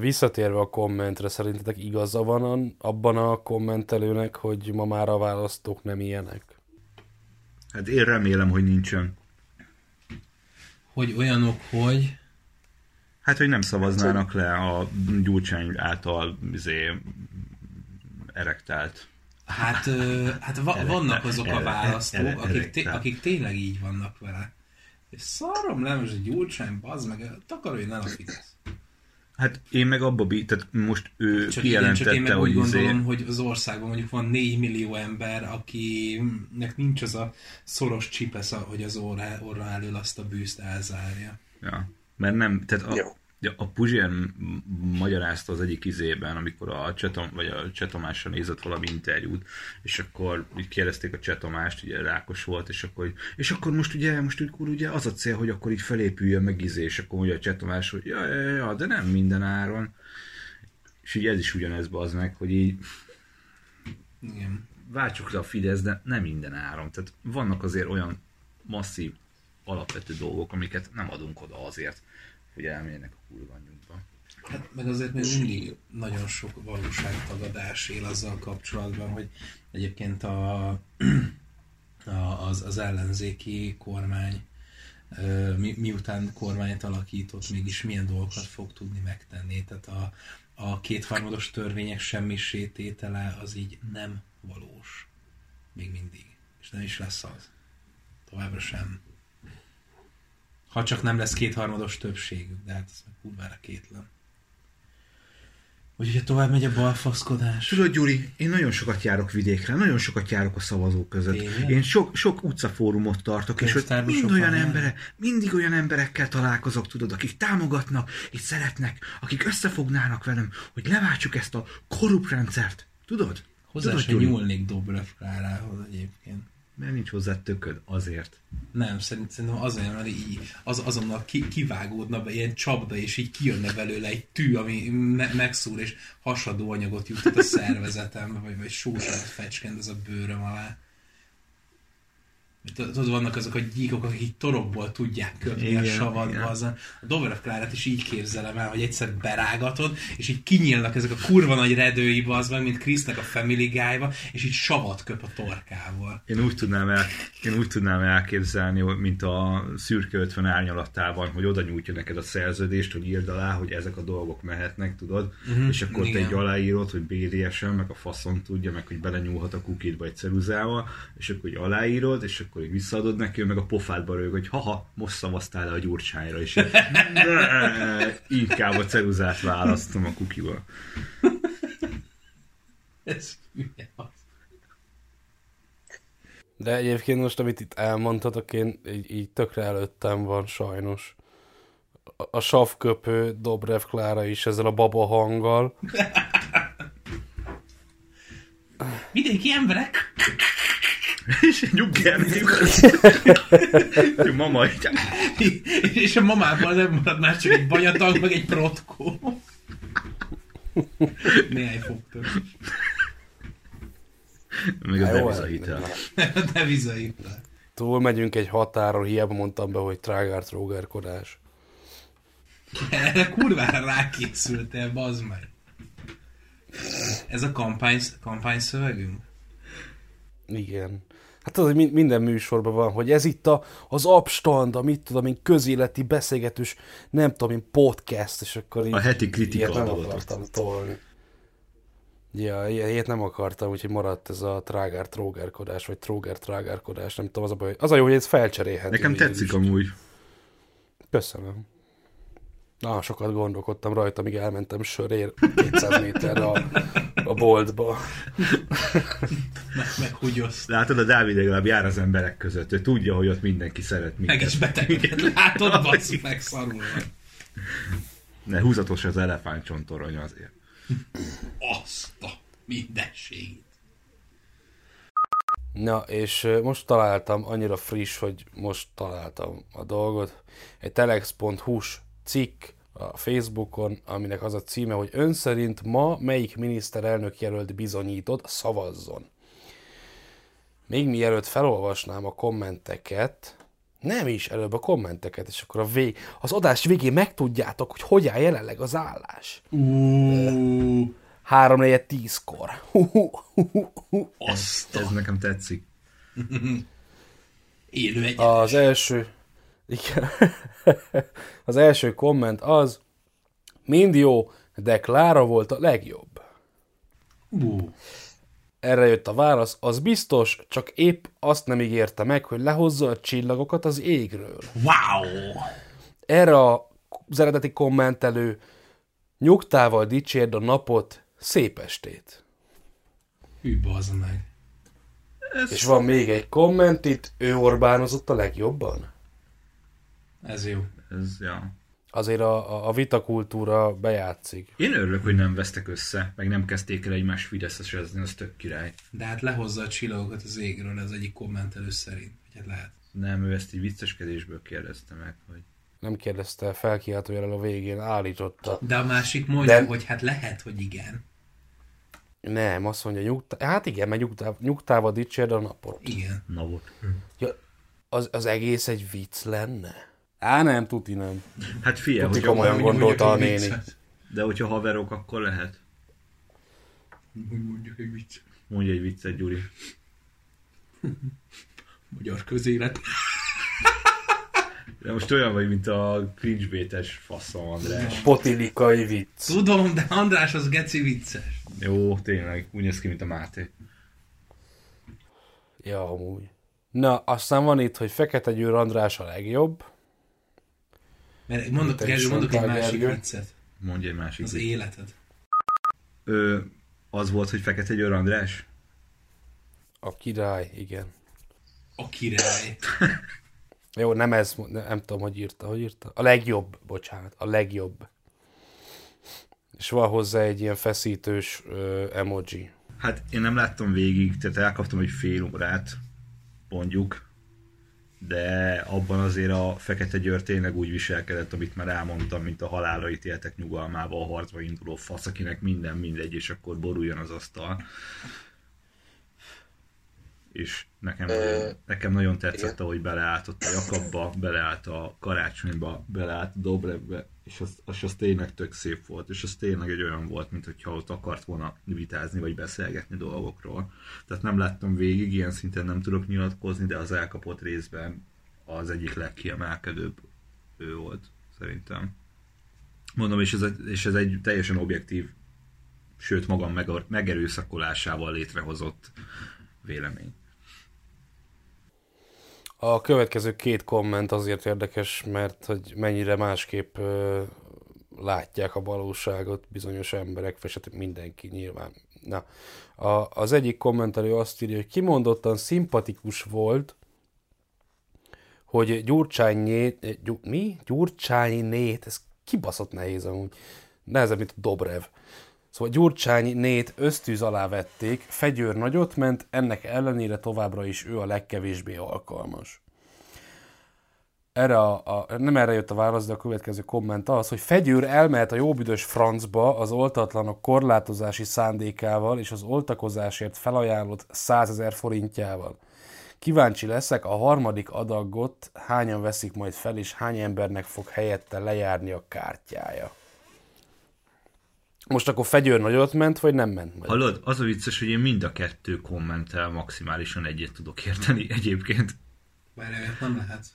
Visszatérve a kommentre, szerintetek igaza van abban a kommentelőnek, hogy ma már a választók nem ilyenek? Hát én remélem, hogy nincsen. Hogy olyanok, hogy... Hát, hogy nem szavaznának le a Gyurcsány által erektált. Hát vannak azok a választók, akik tényleg így vannak vele. És szarom le, most a Gyurcsány, bazd meg, takaroljon el a Fidesz. Hát én meg abba tehát most ő kijelentette, hogy... Csak én meg úgy gondolom, hogy az országban mondjuk van 4 millió ember, akinek nincs az a szoros csipesz, hogy az orra elől azt a bűzt elzárja. Ja, mert nem, tehát De a Puzsér magyarázta az egyik izében, amikor a Cseh Tomásra nézett valami interjút, és akkor így kérdezték a Cseh Tomást, ugye rákos volt, és akkor most ugye az a cél, hogy akkor így felépüljön meg izé, és akkor ugye a Cseh Tomás, hogy ja, de nem minden áron. És így ez is ugyanez bazd meg, hogy így igen, váltsuk le a Fidesz, de nem minden áron. Tehát vannak azért olyan masszív alapvető dolgok, amiket nem adunk oda azért, hogy elmérnek a kurvanyunkba. Hát meg azért még mindig nagyon sok valóságtagadás él azzal kapcsolatban, hogy egyébként az ellenzéki kormány miután kormányt alakított, mégis milyen dolgokat fog tudni megtenni. Tehát a kétharmados törvények semmisé tétele az így nem valós. Még mindig. És nem is lesz az. Továbbra sem. Ha csak nem lesz kétharmados többségük, de hát ez meg kurvára kétlem. Úgyhogy tovább megy a balfaszkodás. Tudod, Gyuri, én nagyon sokat járok vidékre, nagyon sokat járok a szavazók között. Tényleg? Én sok utcafórumot tartok, és hogy mindig olyan emberekkel találkozok, tudod, akik támogatnak, és szeretnek, akik összefognának velem, hogy leváltsuk ezt a korrupt rendszert. Tudod? Hozzá sem nyúlnék Dobrev Klárához egyébként. Mert nincs hozzá tököd, azért. Nem, szerintem az olyan, hogy így azonnal kivágódna be ilyen csapda, és így kijönne belőle egy tű, ami megszúr, és hasadó anyagot juttat a szervezetembe, vagy sósát fecskend ez a bőröm alá. Tudod, vannak azok a gyíkok, akik így torokból tudják kötni igen, a savadba. A Dobrev Klárát is így képzelem el, hogy egyszer berágatod, és így kinyílnak ezek a kurva nagy redői, bazdmeg, mint Krisznek a Family Guy-ba, és így savat köp a torkával. Én úgy tudnám elképzelni, mint a Szürke 50 árnyalatában, hogy oda nyújtja neked a szerződést, hogy írd alá, hogy ezek a dolgok mehetnek, tudod, és akkor igen. Te egy aláírod, hogy BDSM, meg a faszon tudja, meg hogy belenyúlhat a kukidba egy ceruzával, és akkor így aláírod, és akkor így visszaadod neki, ő meg a pofádba rög, hogy haha, most szavaztál le a Gyurcsányra, és inkább a ceruzát választom a kukival. Ez hülye az. De egyébként most, amit itt elmondhatok, én így tökre előttem van sajnos. A savköpő Dobrev Klára is ezzel a baba hanggal. Mindenki emberek! És nyuggerni. Mama így. És a mamában nem marad már csak egy banyatag, meg egy protkó. Néhány fogtől. Még a devizahitel. Túl megyünk egy határon, hiába mondtam be, hogy trágárt rógerkodás. Erre kurvára rákészültél, bazd meg. Ez a kampány szövegünk? Igen. Hát az, hogy minden műsorban van, hogy ez itt az abstand, a mit tudom én, közéleti beszélgetős, nem tudom én, podcast, és akkor így... A heti kritika nem akartam tolni. Ja, ilyet nem akartam, úgyhogy maradt ez a trágár-trógárkodás, vagy trógár-trágárkodás, nem tudom, az a baj. Az a jó, hogy ez felcserélhető. Nekem tetszik amúgy. Köszönöm. Na, sokat gondolkodtam rajta, amíg elmentem sörért 200 méterre a boltba. Meghugyoszt. Látod, a Dávid legalább jár az emberek között. Ő tudja, hogy ott mindenki szeret minket. Meg is betegeket. Látod, basszik meg szarul. Ne, húzatos az elefántcsontorony azért. Azt a mindenségét. Na, és most találtam, annyira friss, hogy most találtam a dolgot. Egy telex.hu-s cikk a Facebookon, aminek az a címe, hogy ön szerint ma melyik miniszterelnök jelölt bizonyított, szavazzon. Még mielőtt felolvasnám a kommenteket, nem is előbb a kommenteket, és akkor az adás végén megtudjátok, hogy hogy áll jelenleg az állás. 3-4-10-kor. Ez nekem tetszik. Élő egyenes. Az első... Igen. Az első komment az, mind jó, de Klára volt a legjobb. Erre jött a válasz, az biztos, csak épp azt nem ígérte meg, hogy lehozza a csillagokat az égről. Wow! Erre az eredeti kommentelő nyugtával dicsérd a napot, szép estét. Hű, bazd meg. És van még egy komment itt, ő Orbánozott a legjobban. Ez jó. Ez, ja. azért a vitakultúra bejátszik. Én örülök, hogy nem vesztek össze, meg nem kezdték el egymást fideszesezni, az tök király. De hát lehozza a csillagokat az égről, ez egyik kommentelő szerint, hogy hát lehet. Nem, ő ezt így vicceskedésből kérdezte meg, hogy... Nem kérdezte, felkiáltójára a végén állította. De a másik mondja, de... hogy hát lehet, hogy igen. Nem, azt mondja, hát igen, mert nyugtáva dicsérd a napot. Igen. Napot. Ja, az egész egy vicc lenne? Á, nem, tuti nem. Hát figyelj, tuti komolyan gondolta a néni. Viccet. De hogyha haverok, akkor lehet. Mondjuk egy viccet. Mondj egy viccet, Gyuri. Magyar közélet. De most olyan vagy, mint a cringe-bétes faszom, András. Potilikai vicc. Tudom, de András az geci vicces. Jó, tényleg. Úgy néz ki, mint a Máté. Ja, amúgy. Na, aztán van itt, hogy Fekete Győr András a legjobb. Mert mondok egy másik viccet. Mondj egy másik viccet. Az életed. Az volt, hogy Fekete Győr András? A király, igen. A király. Jó, nem ez, nem tudom, hogy írta. A legjobb, bocsánat, a legjobb. És van hozzá egy ilyen feszítős emoji. Hát én nem láttam végig, tehát elkaptam egy fél órát, mondjuk, de abban azért a Fekete Győr tényleg úgy viselkedett, amit már elmondtam, mint a halálra ítéltek nyugalmába a harcba induló fasz, akinek minden mindegy, és akkor boruljon az asztal. És nekem nagyon tetszett, ahogy beleállt a Jakabba, beleállt a Karácsonyba, beleállt Dobrevbe, és az tényleg tök szép volt, és az tényleg egy olyan volt, mint hogyha ott akart volna vitázni, vagy beszélgetni dolgokról. Tehát nem láttam végig, ilyen szinten nem tudok nyilatkozni, de az elkapott részben az egyik legkiemelkedőbb ő volt, szerintem. Mondom, és ez egy teljesen objektív, sőt magam megerőszakolásával létrehozott vélemény. A következő két komment azért érdekes, mert hogy mennyire másképp látják a valóságot bizonyos emberek, vagy mindenki nyilván. Na, az egyik kommentelő azt írja, hogy kimondottan szimpatikus volt, hogy Gyurcsánynét, ez kibaszott nehéz amúgy, nehezebb, mint a Dobrev. Szóval Gyurcsánynét ösztűz alá vették, Fegyőr nagyot ment, ennek ellenére továbbra is ő a legkevésbé alkalmas. Erre nem erre jött a válasz, de a következő komment az, hogy Fegyőr elmehet a jóbüdös francba az oltatlanok korlátozási szándékával és az oltakozásért felajánlott 100 000 forintjával. Kíváncsi leszek, a harmadik adagot hányan veszik majd fel, és hány embernek fog helyette lejárni a kártyája. Most akkor Fegyőr nagyot ment, vagy nem ment? Vagy? Hallod, az a vicces, hogy én mind a kettő kommenttel maximálisan egyet tudok érteni egyébként. Bár előtt nem lehet.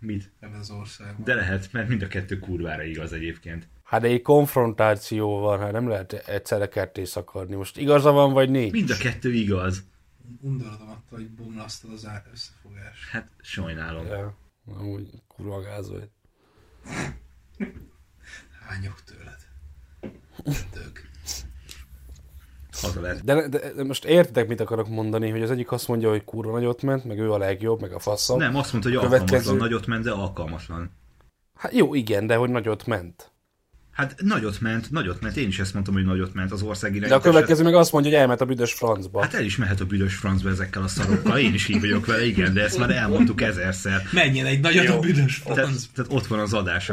Mit? Ebben az országban. De lehet, mert mind a kettő kurvára igaz egyébként. Hát egy konfrontáció van, hát nem lehet egyszerre ketté szakadni. Most igaza van, vagy nincs? Mind a kettő igaz. Undorodom attól, hogy bomlasztod az összefogás. Hát sajnálom. Ja, amúgy kurva gáz vagy. Hányok tőled. De most értitek, mit akarok mondani, hogy az egyik azt mondja, hogy kurva nagyot ment, meg ő a legjobb, meg a faszom. Nem, azt mondta, hogy alkalmatlan nagyot ment, de alkalmatlan. Hát jó, igen, de hogy nagyot ment. Hát nagyot ment, én is ezt mondtam, hogy nagyot ment az ország irányítását. De a következő meg azt mondja, hogy elment a büdös francba. Hát el is mehet a büdös francba ezekkel a szarokkal, én is így vagyok vele, igen, de ezt már elmondtuk 1000-szer. Menjen egy nagyot jó. A büdös francba. Tehát ott van az adás,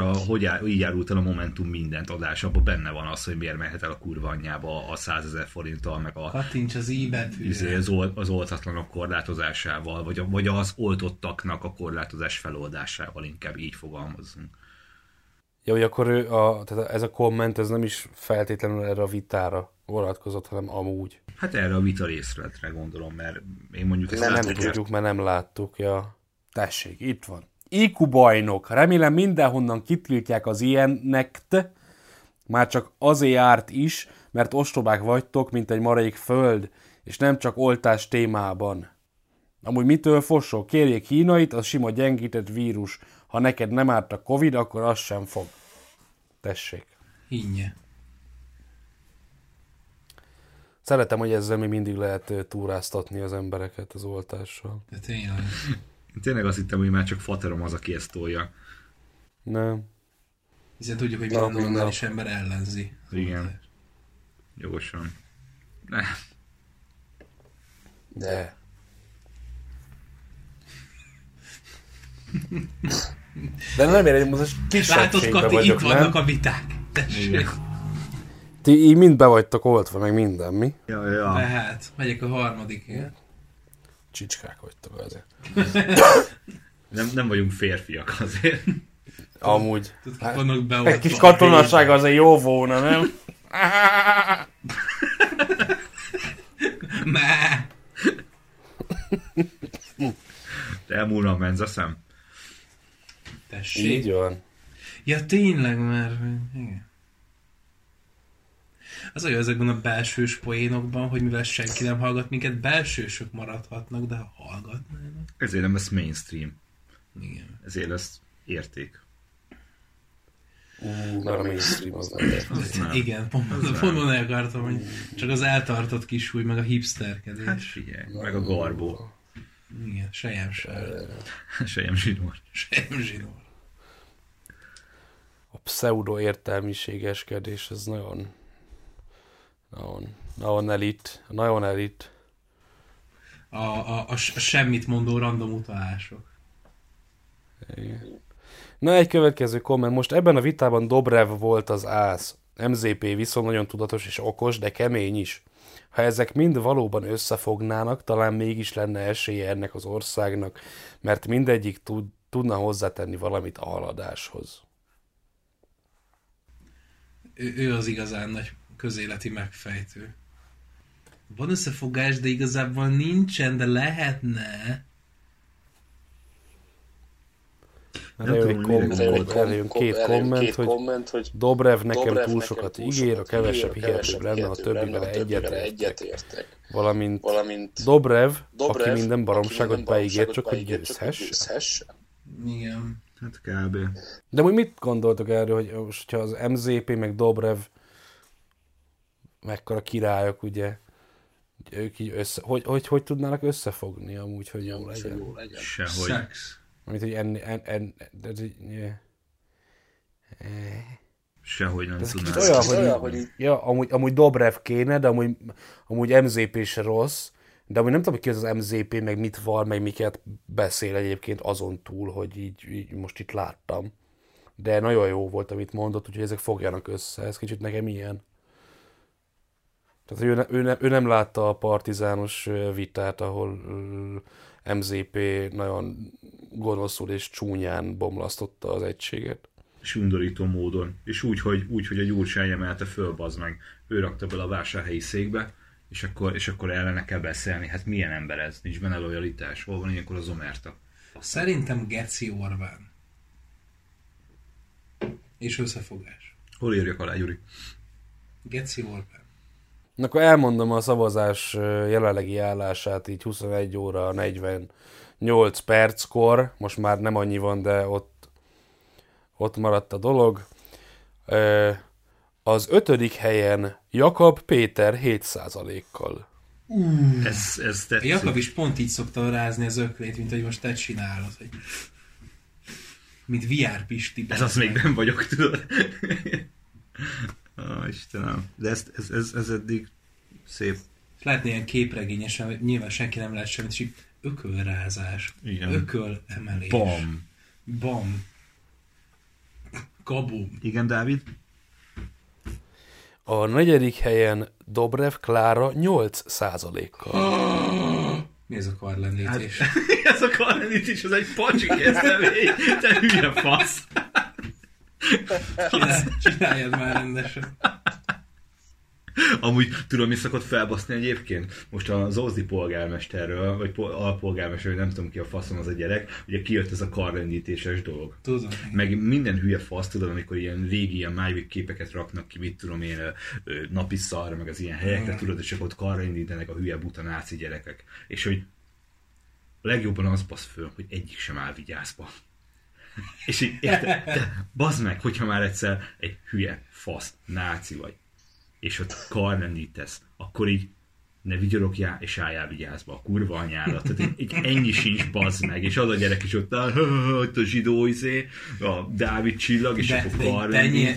így járult el a Momentum mindent adás, abban benne van az, hogy miért mehet el a kurva anyjába a 100 000 forinttal, meg a... Katincs az íbetűre. Az oltatlanok korlátozásával, vagy az oltottaknak a korlátozás feloldásával, inkább így fogalmazunk. Ja, hogy akkor tehát ez a komment ez nem is feltétlenül erre a vitára vonatkozott, hanem amúgy. Hát erre a vita részletre gondolom, mert én mondjuk... Mert nem láttuk, ja. Tessék, itt van. IQ bajnok. Remélem mindenhonnan kitiltják az ilyennekt. Már csak azért árt is, mert ostobák vagytok, mint egy marék föld, és nem csak oltás témában. Amúgy mitől fosol? Kérjék Kínait, az sima gyengített vírus. Ha neked nem árt a Covid, akkor az sem fog. Tessék. Hinnye. Szeretem, hogy ezzel még mindig lehet túráztatni az embereket az oltással. De tényleg. Én tényleg azt hittem, hogy már csak faterom az, aki ezt tolja. Nem. Hiszen tudjuk, hogy minden normális ember ellenzi. Igen. Jogosan. De. De nem érem, hogy most kisebbségben vagyok, Kati, itt vannak a viták. Tessék. Ti így mind be vagytok oltva, meg minden, mi? Ja. De hát, megyek a harmadikért. Csicskák vagytok azért. Nem vagyunk férfiak azért. Amúgy. Hát, egy kis katonasság azért jó volna, nem? Máááá! Elmúlna a menzaszem. Tessék. Így van. Ja, tényleg már. Igen. Az olyan ezekben a belsős poénokban, hogy mivel senki nem hallgat minket, belsősök maradhatnak, de hallgatnának. Ezért nem lesz mainstream. Igen. Ezért lesz érték. Már a mainstream az nem érték. Igen, pont el akartam, hogy csak az eltartott kisúly, meg a hipsterkedés. Hát figyelj, meg a garbó. Igen, sejem zsinór. A pseudo-értelmiségeskedés, ez nagyon elit. A semmit mondó random utalások. Igen. Na, egy következő komment. Most ebben a vitában Dobrev volt az ász. MZP viszont nagyon tudatos és okos, de kemény is. Ha ezek mind valóban összefognának, talán mégis lenne esélye ennek az országnak, mert mindegyik tudna hozzátenni valamit a haladáshoz. Ő az igazán nagy közéleti megfejtő. Van összefogás, de igazából nincsen, de lehetne. Előjön két komment, hogy Dobrev nekem túl sokat ígér, a kevesebb hihető lenne, a többivel egyetértek. Valamint Dobrev, aki minden baromságot beígér, csak hogy győzhess. Igen, hát kb. De úgy mit gondoltok erről, hogy most, ha az MZP meg Dobrev mekkora királyok, ugye, ők így hogy tudnának összefogni amúgy, hogy jól legyen? Sehogy. Amit, hogy sehogy nem tudnál. Olyan, hogy... Ja, amúgy Dobrev kéne, de amúgy MZP is rossz, de amúgy nem tudom, hogy ki az MZP, meg mit van, meg miket beszél egyébként azon túl, hogy így most itt láttam. De nagyon jó volt, amit mondott, úgyhogy ezek fogjanak össze. Ez kicsit nekem ilyen. Tehát ő nem látta a partizános vitát, ahol... MZP nagyon gonoszul és csúnyán bomlasztotta az egységet. És undorító módon. És úgy, hogy a Gyurcsány emelte föl, bazd meg. Ő rakta bele a vásárhelyi székbe, és akkor ellene kell beszélni. Hát milyen ember ez? Nincs benne lojalitás. Hol van ilyenkor az Omerta? Szerintem Geci Orbán. És összefogás. Hol írjak alá, Gyuri? Geci Orbán. Na, akkor elmondom a szavazás jelenlegi állását, így 21 óra 48 perckor, most már nem annyi van, de ott maradt a dolog. Az 5. helyen Jakab Péter 7%-kal. Ez tetszik. Jakab is pont így szokta rázni az öklét, mint hogy most te csinálod. Hogy... Mint VR Pisti. Ez az, még nem vagyok, tudod. Ó, Istenem, de ez eddig szép. Látni ilyen képregényesen, hogy nyilván senki nem lát semmit, és így ökölrázás, igen. Ökölemelés. Bam. Kabum. Igen, Dávid? A 4. helyen Dobrev Klára 8%-kal. Mi ez a karlenítés? Hát, ez a karlenítés, az egy pacsik kezdemény, te hülye fasz. Csináljad már rendesen. Amúgy tudom, mi szokott felbaszni egyébként? Most az ózdi polgármesterről, vagy alpolgármesterről, nem tudom ki a faszon az a gyerek, ugye kijött ez a karrendítéses dolog. Tudom. Meg minden hülye fasz, tudom, amikor ilyen régi, ilyen májvik képeket raknak ki, mit tudom én, napi szarra, meg az ilyen helyekre, tudod, és csak ott karrendítenek a hülye buta náci gyerekek. És hogy legjobban az basz föl, hogy egyik sem áll vigyázba. És így bazd meg, hogyha már egyszer egy hülye, fasz, náci vagy, és ott karrendítesz, akkor így ne vigyorogja és álljál vigyázba a kurva anyádat. Tehát így ennyi sincs, bazd meg. És az a gyerek is ott áll, ott a zsidó izé, a Dávid csillag, és akkor karra.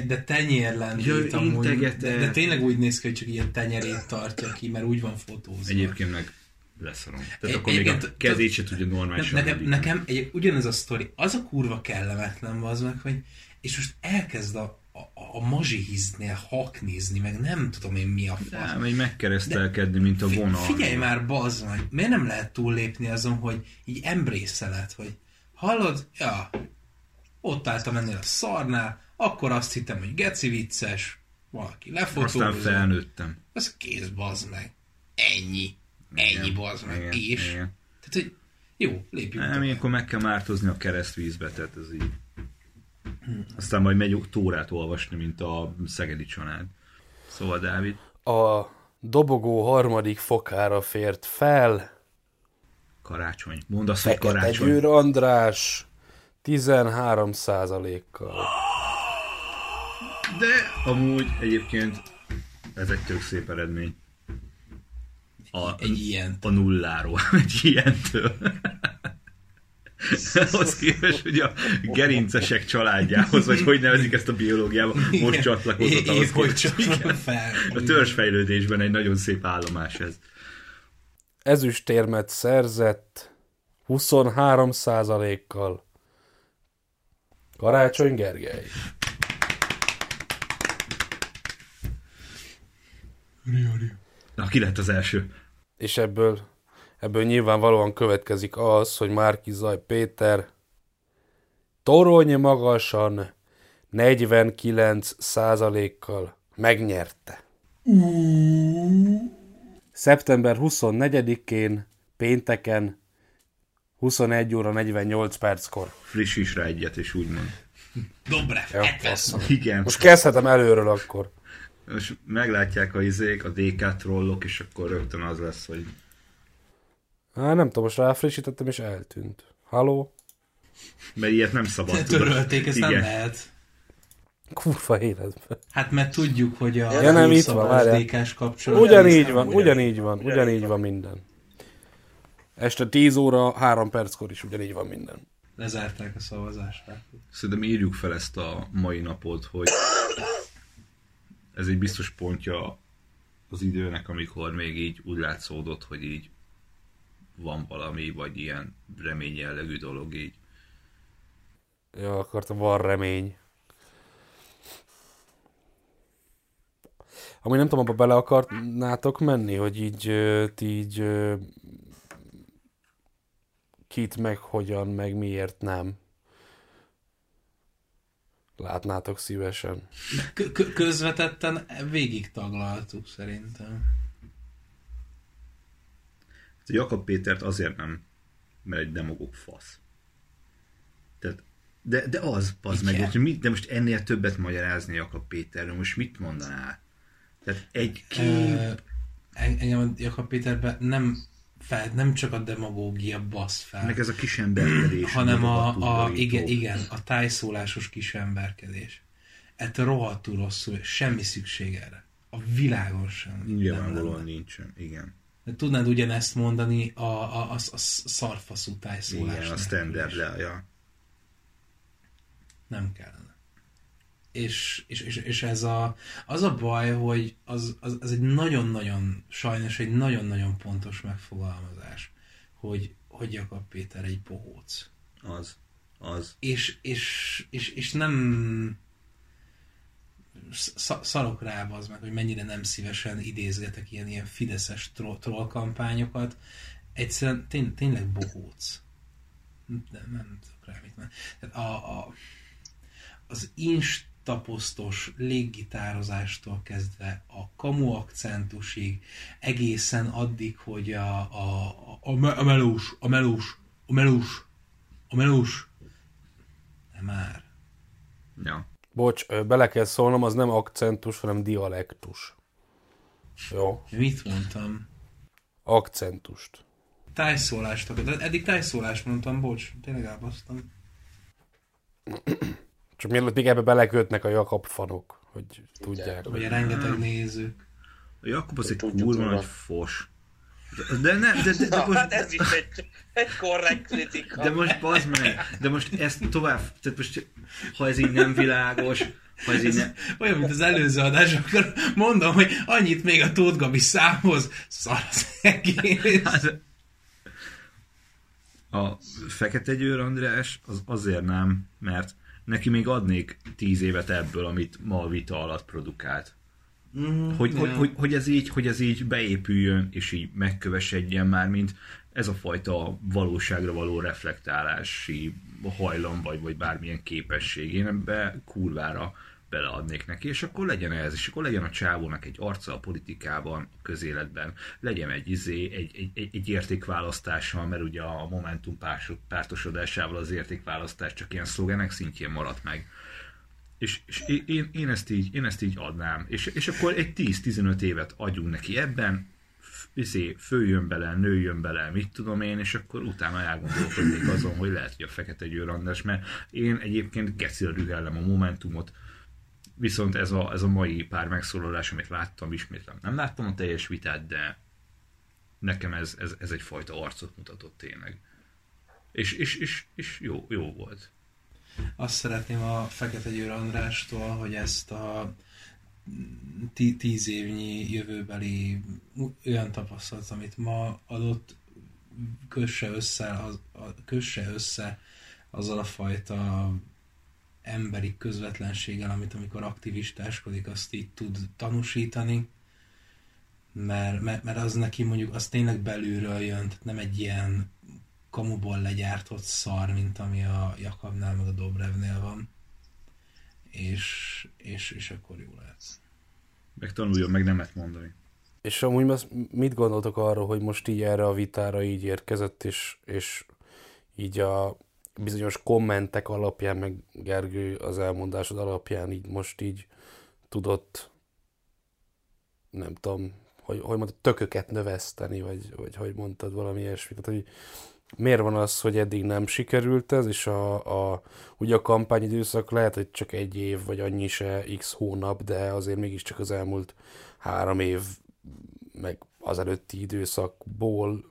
De tenyér lendít amúgy. De tényleg úgy néz ki, hogy csak ilyen tenyerét tartja ki, mert úgy van fotózva. Egyébként meg leszarom. Tehát akkor még a kezét se tudja normálisan. Nekem ugyanez a sztori, az a kurva kellemetlen, bazd meg, hogy és most elkezd a mazsihiznél haknézni, meg nem tudom én mi a fasz. Nem, így megkeresztelkedni, mint a vonal. Figyelj már, bazd meg, miért nem lehet túllépni azon, hogy így embrészeled, hogy hallod, ja, ott álltam ennél a szarnál, akkor azt hittem, hogy geci vicces, valaki lefotózom. Aztán felnőttem. Az kész, bazd meg. Ennyi, bazd meg. Igen, és? Igen. Tehát, hogy jó, lépjünk. Nem, ilyenkor meg kell mártozni a keresztvízbe, tehát ez így. Aztán majd megy Tórát olvasni, mint a szegedi család. Szóval, Dávid. A dobogó harmadik fokára fért fel. Karácsony. Mondd azt, hogy Karácsony. Fekete Győr András 13%-kal. De amúgy egyébként ez egy tök szép eredmény. A nulláról. Egy ilyentől. Ahhoz képest, hogy a gerincesek családjához, vagy hogy nevezik ezt a biológiában, most csatlakozott ahhoz képest. A törzsfejlődésben egy nagyon szép állomás ez. Ezüstérmet szerzett 23%-kal. Karácsony Gergely. Na, ki lett az első? És ebből nyilvánvalóan következik az, hogy Márki Zaj Péter torony magasan 49%-kal megnyerte. Szeptember 24-én, pénteken, 21:48-kor. Frissíts rá egyet, és úgymond. Dobre, ja, igen. Most kezdhetem előről akkor. Most meglátják a izék, a DK trollok, és akkor rögtön az lesz, hogy... Hát nem tudom, most ráfrissítettem, és eltűnt. Halló? Mert ilyet nem szabad. Törölték, ezt nem lehet. Kurva életben. Hát mert tudjuk, hogy a ja, nem, itt van, DK-s kapcsolat. Ugyanígy van minden. Este 10:03-kor is ugyanígy van minden. Lezárták a szavazást. Szerintem írjuk fel ezt a mai napot, hogy ez egy biztos pontja az időnek, amikor még így úgy látszódott, hogy így van valami, vagy ilyen remény jellegű dolog így. Ja, akkor van remény. Ami nem tudom, abba bele akarnátok menni, hogy így kit meg hogyan, meg miért nem látnátok szívesen. Közvetetten végig taglaltuk szerintem. Jakab Pétert azért nem, mert egy demagóg fasz. Tehát, de az, bazd meg, de most ennél többet magyarázni Jakab Péterről, most mit mondanál? Tehát egy engem a Jakab Péterben nem csak a demagógia bassz fel. Meg ez a kisemberkedés. Hanem a tájszólásos kisemberkedés. Ettől rohadtul rosszul, semmi szükség erre. A világon sem. Nyilvánvalóan nincsen, igen. Tudnád ugyanezt mondani a szarfaszú tájszólásnak. Igen, a standardja. Nem kellene. És ez az a baj, hogy az egy nagyon-nagyon, sajnos egy nagyon-nagyon pontos megfogalmazás, hogy Jakab Péter egy bohóc. Az. És nem... szarok rá, bazd meg, hogy mennyire nem szívesen idézgetek ilyen fideszes trollkampányokat. Egyszerűen tényleg bohóc. Nem tudok rá mit már. Az instaposztos léggitározástól kezdve a kamu akcentusig, egészen addig, hogy a melós. De már. Ja. Bocs, bele kell szólnom, az nem akcentus, hanem dialektus. Jó. Mit mondtam? Akcentust. Tájszólást. Eddig tájszólást mondtam, bocs. Tényleg elbasztam. Csak mielőtt még ebbe belekötnek a Jakab fanok, hogy tudják. Vagy a rengeteg nézők. A Jakab az egy kurva nagy fos. Ez is egy korrekt kritika. De most bazd meg, de most ezt tovább, tehát most ha ez így nem világos, ha ez így nem... Olyan, mint az előző adás, akkor mondom, hogy annyit még a Tóth Gabi számhoz, szar az egész. Hát, a Fekete Győr András az azért nem, mert neki még adnék 10 évet ebből, amit ma a vita alatt produkált. Mm, hogy ez így beépüljön, és így megkövesedjen már, mint ez a fajta valóságra való reflektálási hajlam, vagy bármilyen képesség. Én ebbe kurvára beleadnék neki, és akkor legyen ez, és akkor legyen a csávónak egy arca a politikában, a közéletben, legyen egy értékválasztással, mert ugye a Momentum pártosodásával az értékválasztás csak ilyen szlogenek szintjén maradt meg. És én ezt így adnám. És akkor egy 10-15 évet adjunk neki ebben, följön bele, nőjön bele, mit tudom én, és akkor utána elgondolkodnék azon, hogy lehet, hogy a Fekete Győr András, mert én egyébként gecire rühellem a Momentumot, viszont ez a mai pár megszólalás, amit láttam, ismétlem. Nem láttam a teljes vitát, de nekem ez egyfajta arcot mutatott tényleg. És jó volt. Azt szeretném a Fekete Győr Andrástól, hogy ezt a 10 évnyi jövőbeli olyan tapasztalat, amit ma adott, kösse össze azzal a fajta emberi közvetlenséggel, amit amikor aktivistáskodik, azt így tud tanúsítani, mert az neki mondjuk, az tényleg belülről jön, tehát nem egy ilyen kamuból legyártott szar, mint ami a Jakabnál, meg a Dobrevnél van. És akkor jó lesz. Megtanuljon, meg nemet mondani. És amúgy mit gondoltok arról, hogy most így erre a vitára így érkezett, és így a bizonyos kommentek alapján, meg Gergő az elmondásod alapján így most így tudott, nem tudom, hogy mondtad, tököket növeszteni, vagy hogy mondtad valami ilyesmit, hogy miért van az, hogy eddig nem sikerült ez, és ugye a kampányidőszak lehet, hogy csak 1 év, vagy annyi se x hónap, de azért mégiscsak az elmúlt 3 év, meg az előtti időszakból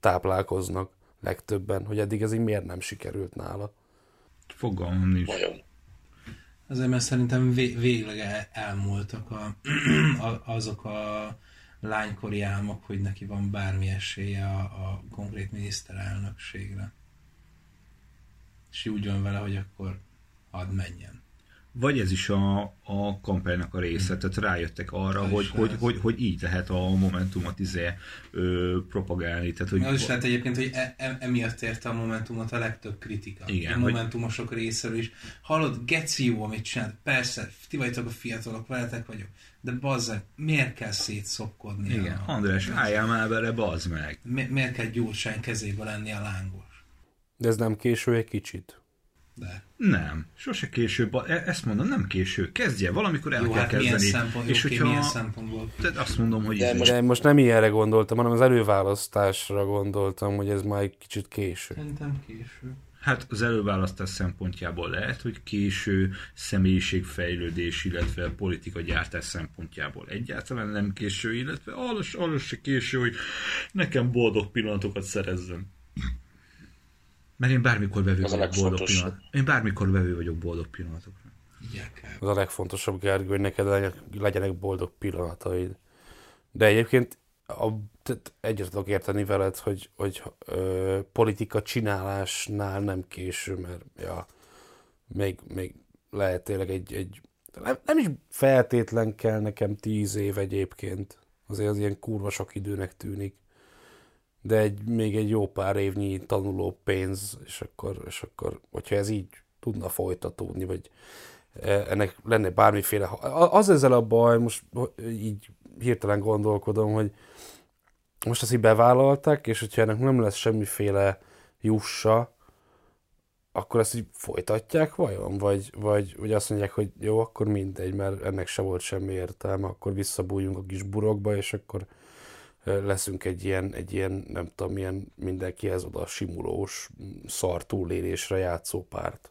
táplálkoznak legtöbben, hogy eddig ez így miért nem sikerült nála? Fogalmam nincs. Azért, mert szerintem végleg elmúltak azok a lánykori álmok, hogy neki van bármi esélye a konkrét miniszterelnökségre. És úgy van vele, hogy akkor hadd menjen. Vagy ez is a kampánynak a része, tehát rájöttek arra, hogy így lehet a Momentumot propagálni. Tehát, hogy az is lehet egyébként, hogy emiatt érte a Momentumot a legtöbb kritika. Igen, a Momentumosok részéről is. Hallod, geci jó, amit csinált. Persze, ti vagytok a fiatalok, veletek vagyok. De bazzeg, miért kell szétszopkodni? Igen, András, álljál már bele, bazd meg. Miért kell Gyurcsány kezébe lenni a lángos? De ez nem késő egy kicsit? De. Nem, sose késő, ezt mondom, nem késő, kezdje, valamikor el jó, kell hát kezdeni. És jó, hogyha... milyen szempontból? Tehát azt mondom, hogy... De most nem ilyenre gondoltam, hanem az előválasztásra gondoltam, hogy ez már egy kicsit késő. Szerintem késő. Hát az előválasztás szempontjából lehet, hogy késő, személyiségfejlődés, illetve politikagyártás szempontjából egyáltalán nem késő, illetve arra se késő, hogy nekem boldog pillanatokat szerezzem. Mert én bármikor vevő vagyok boldog pillanatokra. Az a legfontosabb, Gergő, hogy neked legyenek boldog pillanataid. De egyébként egyet tudok érteni veled, hogy politika csinálásnál nem késő, mert ja, még lehet tényleg egy nem is feltétlen kell nekem 10 év egyébként. Azért az ilyen kurva sok időnek tűnik. De még egy jó pár évnyi tanuló pénz, és akkor hogyha ez így tudna folytatódni, vagy ennek lenne bármiféle... Az ezzel a baj, most így hirtelen gondolkodom, hogy most ezt így bevállalták, és hogyha ennek nem lesz semmiféle jussa, akkor ezt így folytatják vajon? Vagy azt mondják, hogy jó, akkor mindegy, mert ennek se volt semmi értelme, akkor visszabújjunk a kis burokba, és akkor leszünk egy ilyen, nem tudom, ilyen mindenkihez oda simulós szar túlélésre játszó párt.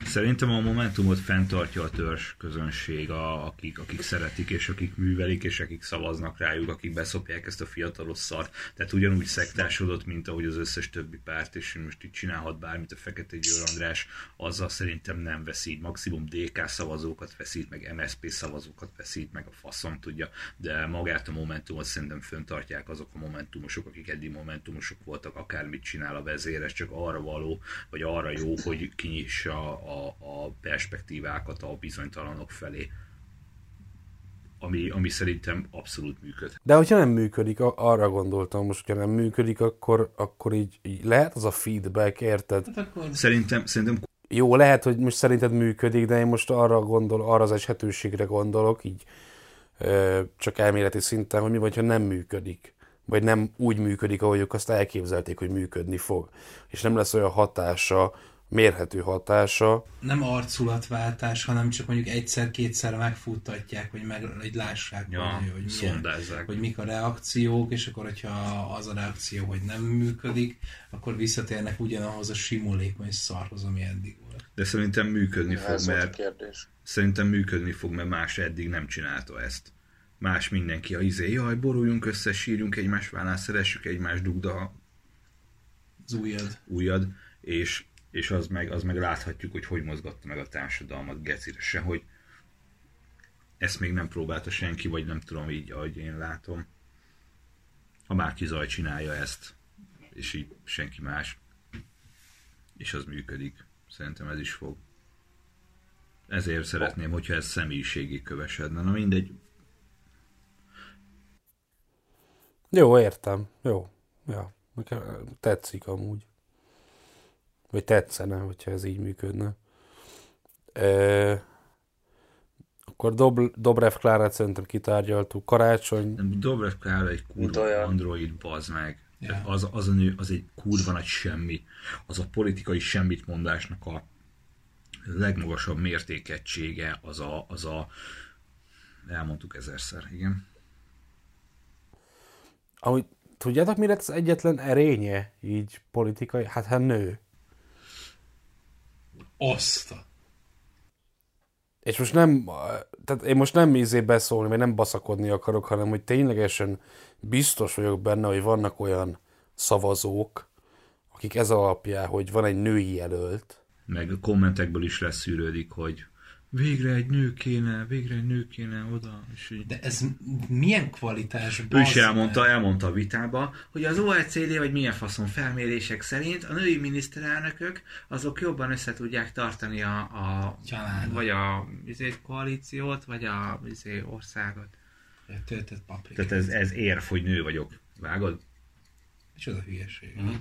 Szerintem a Momentumot fenntartja a törzs közönség, akik szeretik, és akik művelik, és akik szavaznak rájuk, akik beszopják ezt a fiatalos szart. Tehát ugyanúgy szektásodott, mint ahogy az összes többi párt, és most itt csinálhat bármit a Fekete Győr András, azzal szerintem nem veszít. Maximum DK szavazókat veszít, meg MSZP szavazókat veszít, meg a faszom tudja, de magát a Momentumot szerintem fenntartják azok a momentumosok, akik eddig momentumosok voltak, akármit csinál a vezéres, csak arra való, vagy arra jó, hogy kinyissa a perspektívákat a bizonytalanok felé, ami szerintem abszolút működ. De hogyha nem működik, arra gondoltam most, hogyha nem működik, akkor így lehet az a feedback, érted? Hát akkor... Szerintem... Jó, lehet, hogy most szerinted működik, de én most arra az eshetőségre gondolok, így csak elméleti szinten, hogy mi vagy, ha nem működik. Vagy nem úgy működik, ahogy ők azt elképzelték, hogy működni fog. És nem lesz olyan hatása, mérhető hatása. Nem arculatváltás, hanem csak mondjuk egyszer-kétszer megfuttatják, vagy hogy lássák, hogy mik a reakciók, és akkor, hogyha az a reakció, hogy nem működik, akkor visszatérnek ugyanahoz a simulékony szarhoz, ami eddig volt. De szerintem működni fog, mert más eddig nem csinálta ezt. Más mindenki jaj, boruljunk össze, sírjunk egymás vállán, szeressük egymást, dugd az ujjad, és az meg láthatjuk, hogy mozgatta meg a társadalmat gecire se, hogy ezt még nem próbálta senki, vagy nem tudom így, ahogy én látom. Ha bárki zaj csinálja ezt, és így senki más, és az működik. Szerintem ez is fog. Ezért szeretném, hogyha ez személyiségig kövesedne. Na mindegy. Jó, értem. Jó. Ja. Tetszik amúgy. Vagy tetszene, hogyha ez így működne. Akkor Dobrev Klárát szerintem kitárgyaltuk. Karácsony... Nem, Dobrev Klára egy kurva android, bazd meg. Yeah. Az a nő, az egy kurva nagy semmi. Az a politikai semmitmondásnak a legmagasabb mértékegysége, az a... Elmondtuk 1000-szer, igen. Ahogy tudjátok, mi lett az egyetlen erénye így politikai? Hát nő. Aztán. És most nem, tehát én most nem beszólni, vagy nem baszakodni akarok, hanem hogy ténylegesen biztos vagyok benne, hogy vannak olyan szavazók, akik ez alapján, hogy van egy női jelölt. Meg a kommentekből is leszűrődik, hogy végre egy nő kéne oda. És így... De ez milyen kvalitás? Ő is elmondta a vitába, hogy az OECD, vagy milyen faszon felmérések szerint a női miniszterelnökök, azok jobban össze tudják tartani a család, vagy a koalíciót, vagy a országot. Töltött paprikát. Tehát ez érv, hogy nő vagyok. Vágod? És az a hülyeség. Mm-hmm.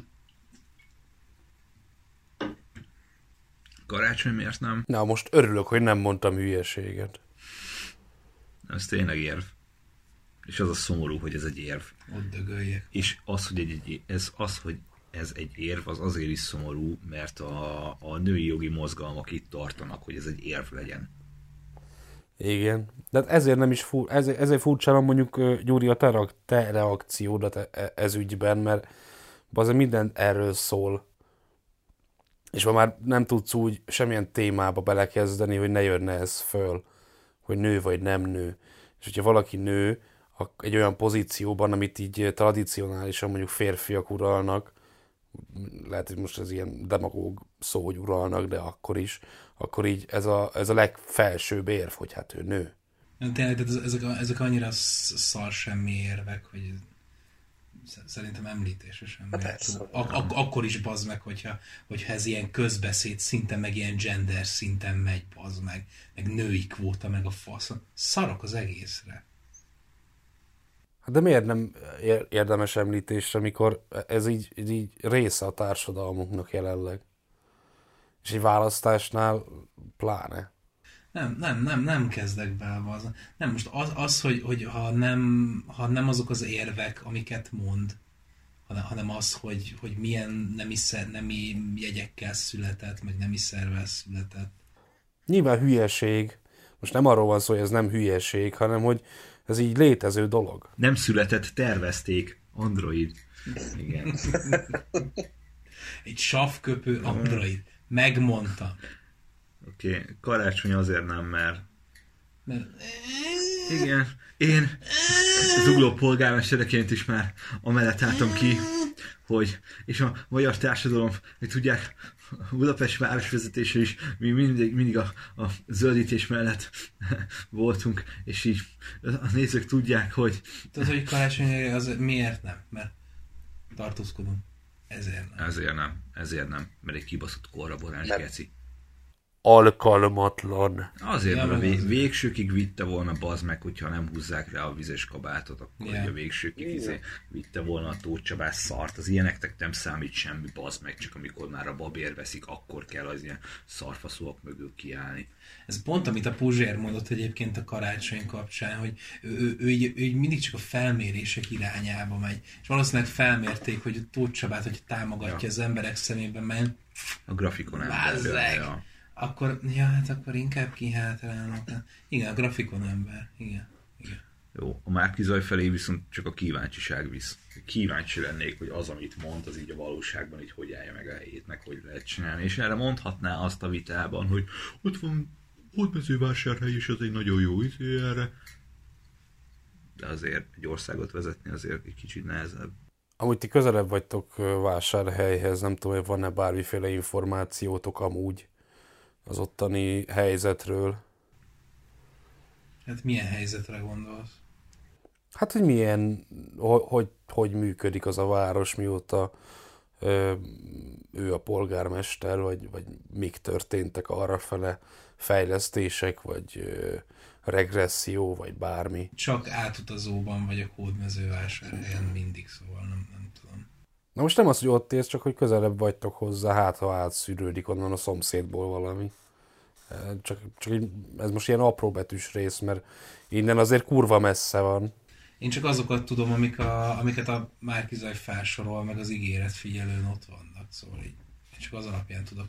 Karácsony miért nem? Na, most örülök, hogy nem mondtam hülyeséget. Ez tényleg érv. És az a szomorú, hogy ez egy érv. Ott dögöljek. És az, hogy ez egy érv, az azért is szomorú, mert a női jogi mozgalmak itt tartanak, hogy ez egy érv legyen. Igen. De ezért nem is ezért furcsa, mondjuk Gyuri, a te reakciódat ez ügyben, mert azért minden erről szól. És ma már nem tudsz úgy semmilyen témába belekezdeni, hogy ne jönne ez föl, hogy nő vagy nem nő. És hogyha valaki nő egy olyan pozícióban, amit így tradicionálisan mondjuk férfiak uralnak, lehet, hogy most ez ilyen demagóg szó, hogy uralnak, de akkor így ez a legfelsőbb érv, hogy hát ő nő. Tényleg, ezek annyira szar semmi érvek, hogy... Szerintem említése sem. Akkor is bazd meg, hogyha ez ilyen közbeszéd szinten, meg ilyen gender szinten megy, bazd meg női kvóta, meg a fasz. Szarok az egészre. Hát de miért nem érdemes említésre, amikor ez így része a társadalmunknak jelenleg? És egy választásnál pláne. Nem kezdek bele. Nem, most az hogy ha nem azok az érvek, amiket mond, hanem az, hogy milyen nemi jegyekkel született, meg nemi szervvel született. Nyilván hülyeség. Most nem arról van szó, hogy ez nem hülyeség, hanem hogy ez így létező dolog. Nem született, tervezték. Android. Igen. Egy savköpő android. Megmondta. Oké, karácsony azért nem, mert... Igen, én zugló polgármestereként is már amellett álltam ki, hogy... És a magyar társadalom, hogy tudják, Budapest városvezetése is mi mindig a zöldítés mellett voltunk, és így a nézők tudják, hogy... Tudod, hogy karácsony az miért nem? Mert tartózkodom. Ezért nem. Mert egy kibaszott korraborás geci. Alkalmatlan. Azért, mert végsőkig vitte volna, bazd meg, hogyha nem húzzák rá a vizes kabátot, akkor ugye végsőkig vitte volna a Tóth Csabás szart. Az ilyeneknek nem számít semmi, bazd meg, csak amikor már a babér veszik, akkor kell az ilyen szarfaszóak mögül kiállni. Ez pont, amit a Puzsér mondott egyébként a karácsony kapcsán, hogy ő mindig csak a felmérések irányába megy. És valószínűleg felmérték, hogy a Tóth Csabát, hogy támogatja az emberek szemében, mert a grafikon ember. Akkor, akkor inkább kihátrálnak. Igen, a grafikon ember. Igen. Jó, a Márki Zaj felé viszont csak a kíváncsiság visz. Kíváncsi lennék, hogy az, amit mond, az így a valóságban így hogy állja meg a helyét, meg hogy lehet csinálni. És erre mondhatná azt a vitában, hogy ott van Hódmezővásárhely, és az egy nagyon jó izé erre. De azért egy országot vezetni azért egy kicsit nehezebb. Amúgy ti közelebb vagytok Vásárhelyhez, nem tudom, hogy van-e bármiféle információtok amúgy az ottani helyzetről. Hát milyen helyzetre gondolsz? Hát, hogy milyen, hogy működik az a város, mióta ő a polgármester, vagy mik történtek arrafele fejlesztések, vagy regresszió, vagy bármi. Csak átutazóban vagyok Hódmezővásárhelyen mindig, szóval nem tudom. Na most nem az, hogy ott érsz, csak hogy közelebb vagytok hozzá, hát ha átszűrődik onnan a szomszédból valami. Csak ez most ilyen apró betűs rész, mert innen azért kurva messze van. Én csak azokat tudom, amiket a Márki Zaj felsorol, meg az ígéretfigyelőn ott vannak. Szóval így, csak az alapján tudok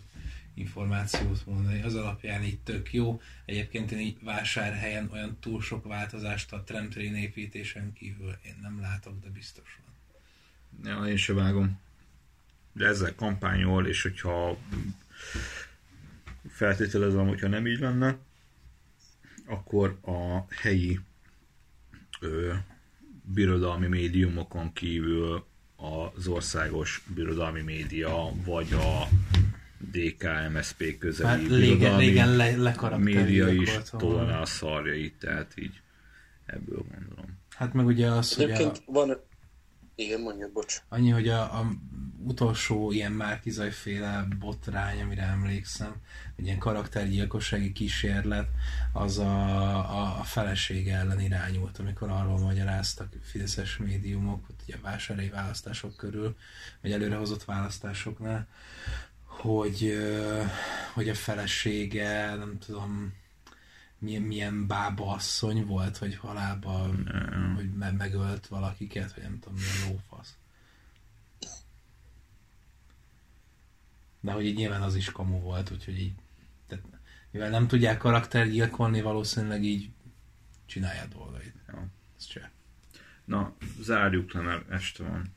információt mondani. Az alapján így tök jó. Egyébként én így Vásárhelyen olyan túl sok változást a tramtrain építésen kívül én nem látok, de biztos van. Ja, én se vágom. De ezzel kampányol, és hogyha feltételezem, hogyha nem így lenne, akkor a helyi birodalmi médiumokon kívül az országos birodalmi média, vagy a DK-MSZP közeli birodalmi média is tolna a szarjait, tehát így ebből gondolom. Hát meg ugye az, hogy van... Igen, mondjuk, bocs. Annyi, hogy a utolsó ilyen Márki Zaj féle botrány, amire emlékszem, egy ilyen karaktergyilkossági kísérlet, az a felesége ellen irányult, amikor arról magyaráztak fideszes médiumok, ugye a vásárhelyi választások körül, vagy előrehozott választásoknál, hogy a felesége, nem tudom, milyen bába asszony volt, vagy halálban, hogy megölt valakiket, vagy nem tudom, milyen lófasz. De hogy így nyilván az is kamu volt, úgyhogy így, tehát, mivel nem tudják karaktergyilkolni, valószínűleg így csinálja dolgait. Ja. Ez cseh. Na, zárjuk le, mert este van.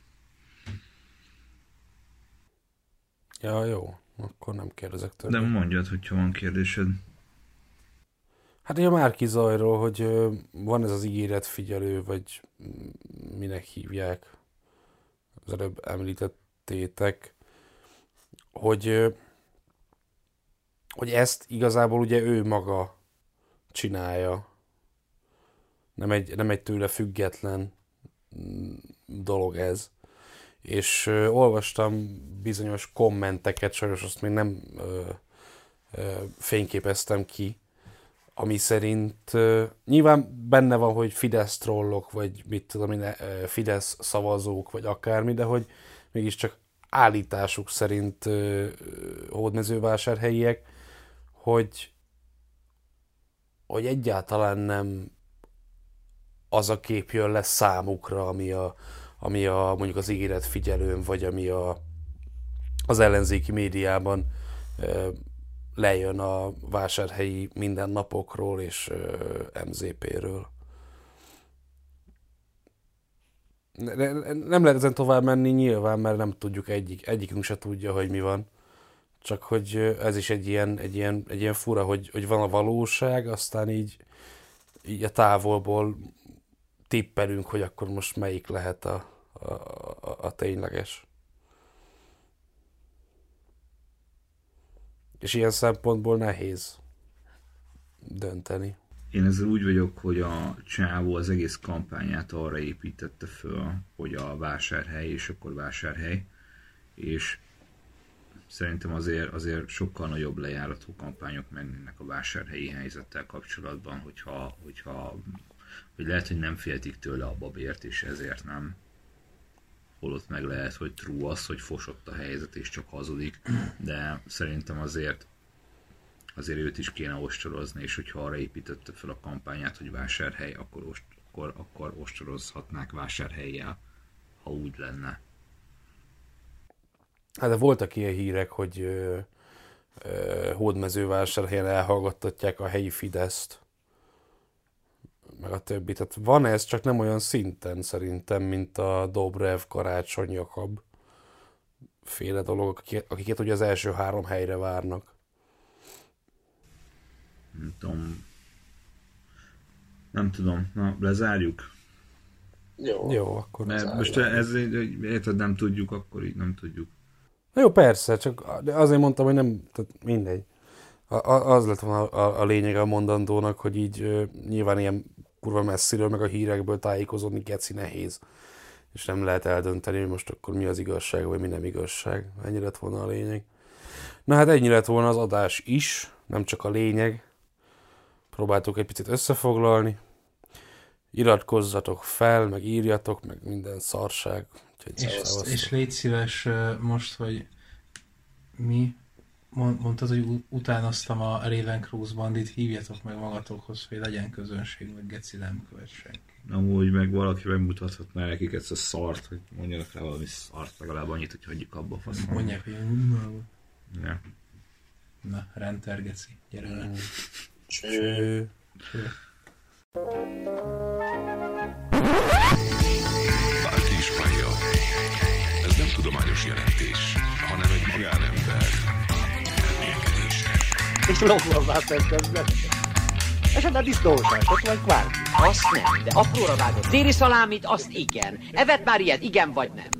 Ja, jó. Akkor nem kérdezek többet. De mondjad, hogyha van kérdésed. Hát ugye a Márki Zajról, hogy van ez az ígéretfigyelő, vagy minek hívják, az előbb említettétek, hogy ezt igazából ugye ő maga csinálja. Nem egy tőle független dolog ez. És olvastam bizonyos kommenteket, sajnos azt még nem fényképeztem ki, ami szerint nyilván benne van, hogy Fidesz trollok, vagy mit tudom én, Fidesz szavazók, vagy akármi, de hogy mégiscsak állításuk szerint hódmezővásárhelyiek, hogy egyáltalán nem az a kép jön le számukra, ami a mondjuk az ígéretfigyelőn, vagy ami az ellenzéki médiában lejön a vásárhelyi mindennapokról és MZP-ről. Nem lehet ezen tovább menni nyilván, mert nem tudjuk, egyikünk se tudja, hogy mi van. Csak hogy ez is egy ilyen fura, hogy van a valóság, aztán így a távolból tippelünk, hogy akkor most melyik lehet a tényleges. És ilyen szempontból nehéz dönteni. Én ezzel úgy vagyok, hogy a csávó az egész kampányát arra építette föl, hogy a vásárhely, és akkor vásárhely, és szerintem azért sokkal nagyobb lejáratú kampányok mennének a vásárhelyi helyzettel kapcsolatban, hogy lehet, hogy nem féltik tőle a babért, és ezért nem. Holott meg lehet, hogy true az, hogy fosott a helyzet, és csak hazudik, de szerintem azért őt is kéne ostorozni, és hogyha arra építette fel a kampányát, hogy vásárhely, akkor ostorozhatnák vásárhellyel, ha úgy lenne. Hát de voltak ilyen hírek, hogy Hódmezővásárhelyen elhallgattatják a helyi Fideszt, meg a többi. Tehát van ez, csak nem olyan szinten szerintem, mint a Dobrev, Karácsony, Jakab féle dolog, akiket ugye az első 3 helyre várnak. Nem tudom. Na, lezárjuk. Jó, akkor lezárjuk. Most ez, érted, nem tudjuk, akkor így nem tudjuk. Na jó, persze, csak azért mondtam, hogy nem, tehát mindegy. Az lett volna a lényeg a mondandónak, hogy így nyilván ilyen kurva messziről, meg a hírekből tájékozódni geci nehéz. És nem lehet eldönteni, hogy most akkor mi az igazság, vagy mi nem igazság. Ennyi lett volna a lényeg. Na hát ennyi lett volna az adás is, nem csak a lényeg. Próbáltuk egy picit összefoglalni. Iratkozzatok fel, meg írjatok, meg minden szarság. És légy szíves most, hogy mi mondtad, hogy utánoztam a Ravencross bandit, hívjatok meg magatokhoz, hogy legyen közönség, meg geci nem követ senki. Amúgy meg valaki megmutathatná nekik ezt a szart, hogy mondjanak rá valami szart, legalább annyit, hogy hagyjuk abba a faszon. Mondják, hogy ja. Na, renter geci, gyere le. Cső. Ez nem tudományos jelentés, hanem egy magánember. És lombolvá tettem. Ez nem disznóság, ott van kvárki. Azt nem, de apróra vágod. Téli szalámit, azt igen. Evet már ilyet, igen vagy nem.